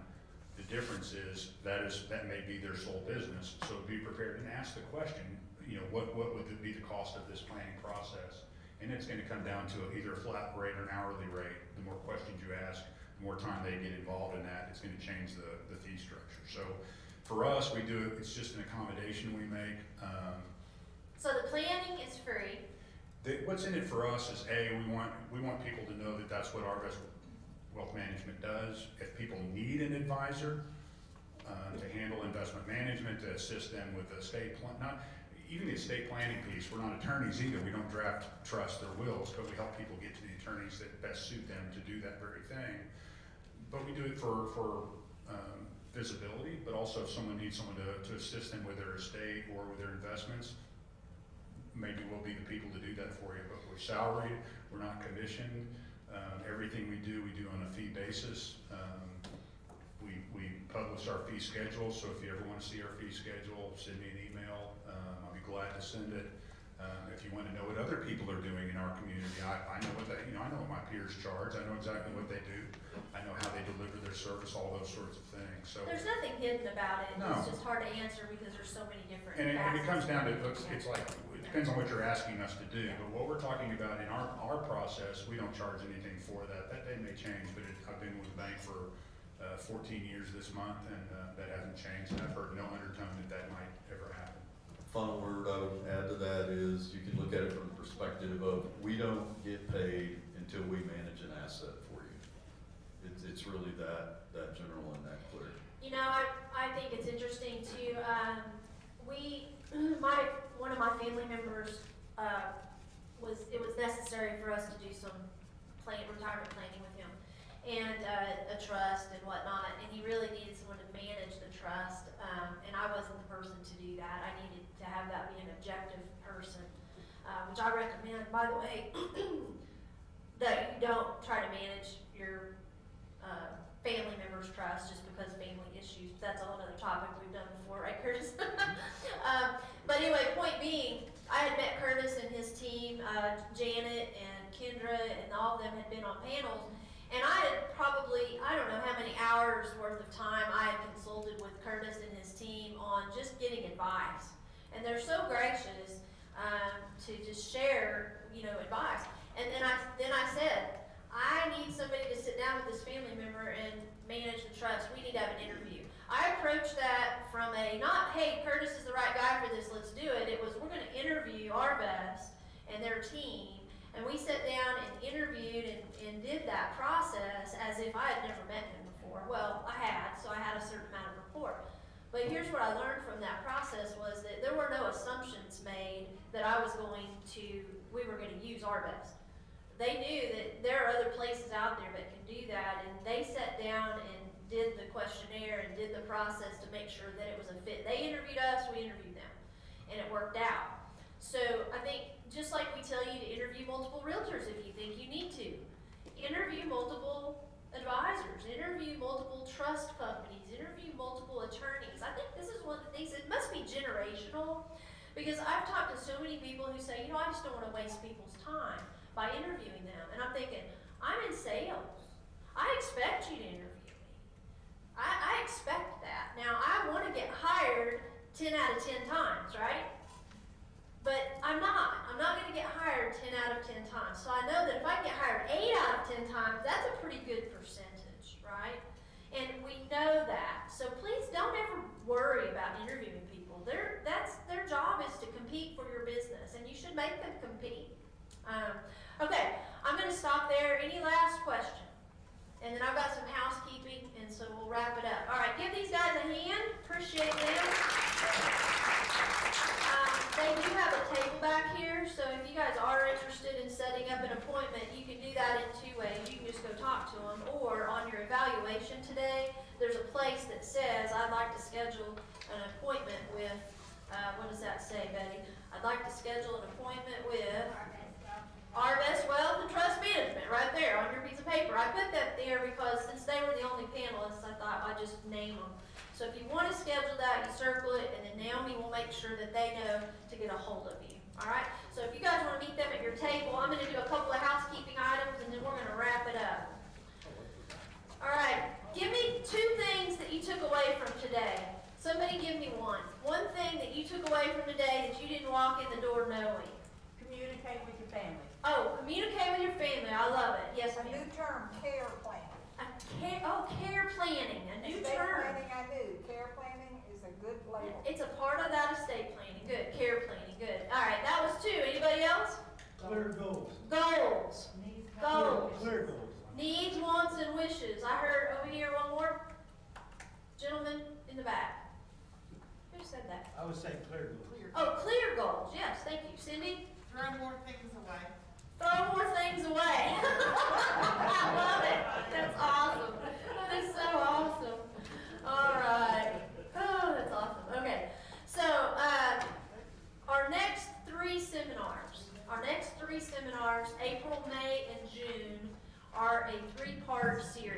The difference is that may be their sole business. So be prepared and ask the question, what would be the cost of this planning process? And it's going to come down to either a flat rate or an hourly rate. The more questions you ask, the more time they get involved in that, it's going to change the fee structure. So for us, we do it's just an accommodation we make. So the planning is free. What's in it for us is we want people to know that that's what Arvest Wealth Management does. If people need an advisor to handle investment management, to assist them with the estate plan, not even the estate planning piece. We're not attorneys either. We don't draft trust or wills, but we help people get to the attorneys that best suit them to do that very thing. But we do it for visibility, but also if someone needs someone to assist them with their estate or with their investments, maybe we'll be the people to do that for you. But we're salaried, we're not commissioned. Everything we do on a fee basis. We publish our fee schedule, so if you ever want to see our fee schedule, send me an email. I'll be glad to send it. If you want to know what other people are doing in our community, I know what that, I know what my peers charge. I know exactly what they do. I know how they deliver their service, all those sorts of things. So there's nothing hidden about it. No. It's just hard to answer because there's so many different. And it comes down to it depends on what you're asking us to do. But what we're talking about in our process, we don't charge anything for that. That day may change, but I've been with the bank for 14 years this month, and that hasn't changed. And I've heard no undertone that might ever happen. Final word I would add to that is you can look at it from the perspective of we don't get paid until we manage an asset for you. It's really that general and that clear. I think it's interesting too. One of my family members it was necessary for us to do some retirement planning with him and a trust and whatnot, and he really needed someone to manage the trust, and I wasn't the person to do that. I needed to have that be an objective person, which I recommend, by the way, that you don't try to manage your family members' trust just because family issues. That's a whole other topic we've done before, right, Curtis? But anyway, point being, I had met Curtis and his team, Janet and Kendra, and all of them had been on panels. And I had probably, I don't know how many hours worth of time I had consulted with Curtis and his team on just getting advice. And they're so gracious to just share, advice. And then I said, I need somebody to sit down with this family member and manage the trust. We need to have an interview. I approached that from hey, Curtis is the right guy for this, let's do it. It was, we're going to interview Arvest and their team. And we sat down and interviewed and did that process as if I had never met him before. Well, I had, so I had a certain amount of rapport. But here's what I learned from that process was that there were no assumptions made that we were going to use Arvest. They knew that there are other places out there that can do that, and they sat down and did the questionnaire and did the process to make sure that it was a fit. They interviewed us, we interviewed them, and it worked out. So I think just like we tell you to interview multiple realtors if you think you need to, interview multiple advisors, interview multiple trust companies, interview multiple attorneys. I think this is one of the things, it must be generational, because I've talked to so many people who say, I just don't want to waste people's time by interviewing them. And I'm thinking, I'm in sales. I expect you to interview me. I expect that. Now, I want to get hired 10 out of 10 times, right? But I'm not going to get hired 10 out of 10 times. So I know that if I get hired 8 out of 10 times, that's a pretty good percentage, right? And we know that. So please don't ever worry about interviewing people. Their job is to compete for your business, and you should make them compete. Okay, I'm going to stop there. Any last question? And then I've got some housekeeping, and so we'll wrap it up. All right, give these guys a hand. Appreciate them. They do have a table back here, so if you guys are interested in setting up an appointment, you can do that in two ways. You can just go talk to them, or on your evaluation today, there's a place that says, I'd like to schedule an appointment with, what does that say, Betty? I'd like to schedule an appointment with Arvest Wealth and Trust Management, right there on your piece of paper. I put that there because since they were the only panelists, I thought I'd just name them. So if you want to schedule that, you circle it, and then now know me, we'll make sure that they know to get a hold of you. All right? So if you guys want to meet them at your table, I'm going to do a couple of housekeeping items, and then we're going to wrap it up. All right. Give me two things that you took away from today. Somebody give me one. One thing that you took away from today that you didn't walk in the door knowing. Communicate with your family. Oh, communicate with your family. I love it. Yes, ma'am. A new term, care planning. Care planning. A new term. Planning, I knew. Care planning is a good label. It's a part of that estate planning. Good. Care planning. Good. All right. That was two. Anybody else? Clear goals. Goals. Needs, goals. Clear goals. Needs, wants, and wishes. I heard over here one more. Gentleman in the back. Who said that? I would say clear goals. Clear goals. Yes. Thank you. Cindy? Throw more things away. Throw more things away. I love it. That's awesome. That is so awesome. All right. Oh, that's awesome. Okay. So our next three seminars, April, May, and June, are a three-part series.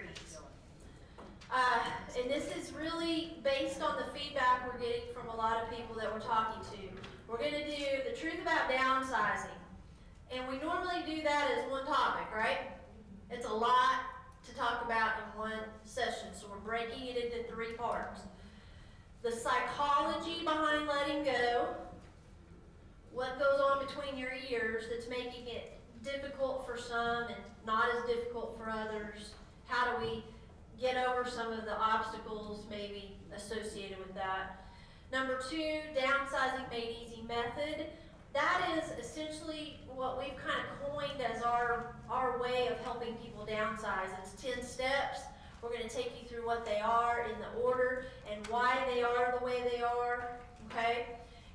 And this is really based on the feedback we're getting from a lot of people that we're talking to. We're going to do the truth about downsizing. And we normally do that as one topic, right? It's a lot to talk about in one session, so we're breaking it into three parts. The psychology behind letting go, what goes on between your ears that's making it difficult for some and not as difficult for others, how do we get over some of the obstacles maybe associated with that. Number two, downsizing made easy method. That is essentially what we've kind of coined as our way of helping people downsize. It's 10 steps. We're going to take you through what they are in the order and why they are the way they are, okay?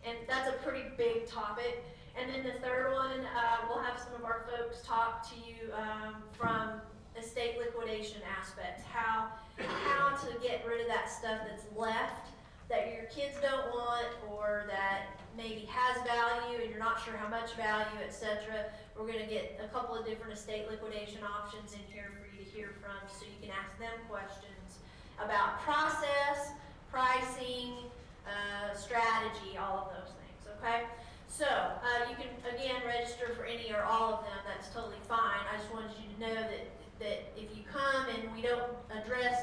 And that's a pretty big topic. And then the third one, we'll have some of our folks talk to you from estate liquidation aspects, how to get rid of that stuff that's left that your kids don't want or that maybe has value and you're not sure how much value, etc. We're going to get a couple of different estate liquidation options in here for you to hear from so you can ask them questions about process, pricing, strategy, all of those things, okay? So you can, again, register for any or all of them. That's totally fine. I just wanted you to know that if you come and we don't address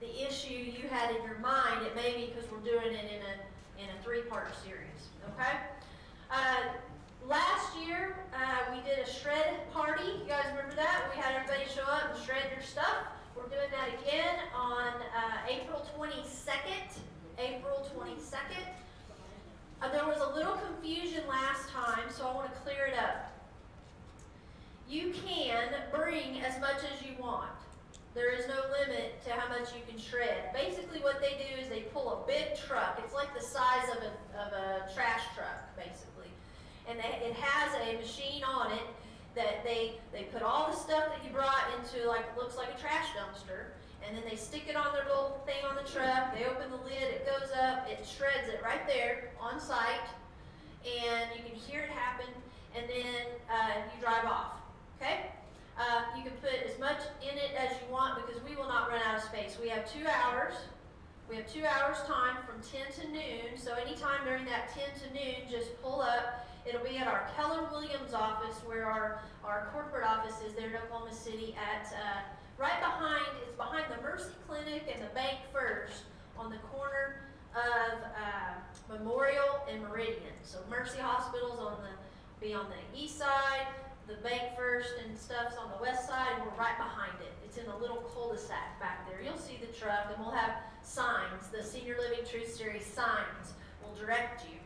the issue you had in your mind, it may be because we're doing it in a three-part series, okay? Last year, we did a shred party. You guys remember that? We had everybody show up and shred your stuff. We're doing that again on April 22nd. There was a little confusion last time, so I want to clear it up. You can bring as much as you want. There is no limit to how much you can shred. Basically what they do is they pull a big truck. It's like the size of a trash truck, basically. And it has a machine on it that they put all the stuff that you brought into, like, looks like a trash dumpster, and then they stick it on their little thing on the truck. They open the lid, it goes up, it shreds it right there on site, and you can hear it happen, and then you drive off, okay? You can put as much in it as you want because we will not run out of space. We have 2 hours. We have 2 hours time from 10 to noon. So anytime during that 10 to noon, just pull up. It'll be at our Keller Williams office where our corporate office is there in Oklahoma City at right behind, it's behind the Mercy Clinic and the Bank First on the corner of Memorial and Meridian. So Mercy Hospital's be on the east side. The Bank First and stuff's on the west side, and we're right behind it. It's in a little cul-de-sac back there. You'll see the truck, and we'll have signs, the Senior Living Truth Series signs will direct you.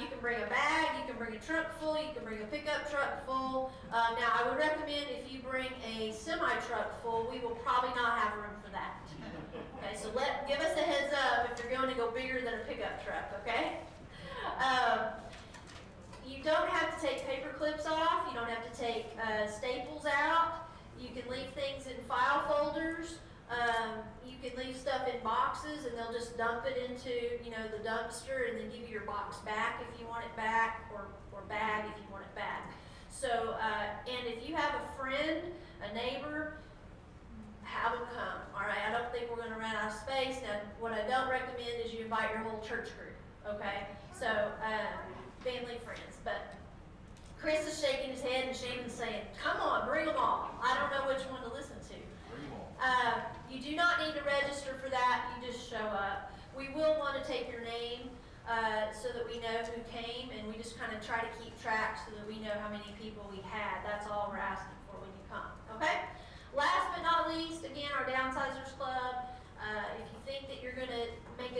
You can bring a bag, you can bring a trunk full, you can bring a pickup truck full. Now, I would recommend if you bring a semi-truck full, we will probably not have room for that. Okay, so give us a heads up if you're going to go bigger than a pickup truck, okay? You don't have to take paper clips off. You don't have to take staples out. You can leave things in file folders. You can leave stuff in boxes, and they'll just dump it into the dumpster, and then give you your box back if you want it back, or bag if you want it back. So, and if you have a friend, a neighbor, have them come. All right, I don't think we're going to run out of space. Now, what I don't recommend is you invite your whole church group. okay? So, family, friends, but Chris is shaking his head and Shaman's saying, come on, bring them all. I don't know which one to listen to. Bring them all. You do not need to register for that, you just show up. We will want to take your name so that we know who came, and we just kind of try to keep track so that we know how many people we had. That's all we're asking for when you come, okay? Last but not least, again, our Downsizers Club. If you think that you're gonna make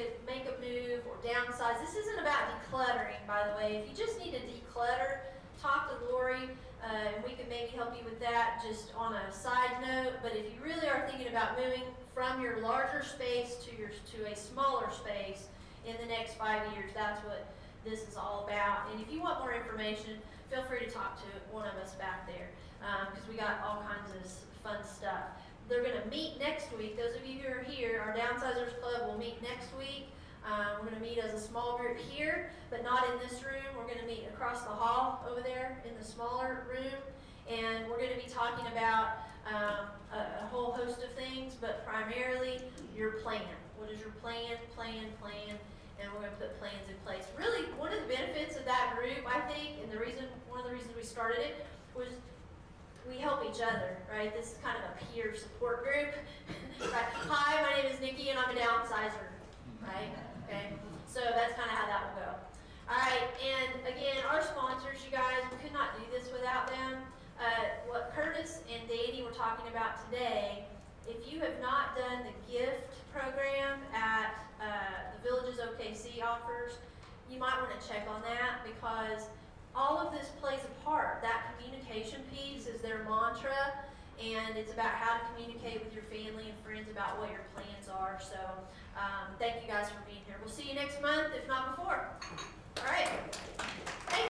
a move or downsize, this isn't about decluttering, by the way. If you just need to declutter, talk to Lori, and we can maybe help you with that just on a side note. But if you really are thinking about moving from your larger space to a smaller space in the next 5 years, that's what this is all about. And if you want more information, feel free to talk to one of us back there, because we got all kinds of fun stuff. They're going to meet next week. Those of you who are here, our Downsizers Club will meet next week. We're going to meet as a small group here, but not in this room. We're going to meet across the hall over there in the smaller room, and we're going to be talking about a whole host of things, but primarily your plan. What is your plan? And we're going to put plans in place. Really, one of the benefits of that group, I think, and one of the reasons we started it was we help each other, right? This is kind of a peer support group. Right? Hi, my name is Nikki, and I'm a downsizer, right? Okay, so that's kind of how that will go. All right, and again, our sponsors, you guys, we could not do this without them. What Curtis and Danny were talking about today, if you have not done the gift program at the Villages OKC offers, you might want to check on that, because all of this plays a part. That communication piece is their mantra, and it's about how to communicate with your family and friends about what your plans are. So thank you guys for being here. We'll see you next month, if not before. All right. Thank you.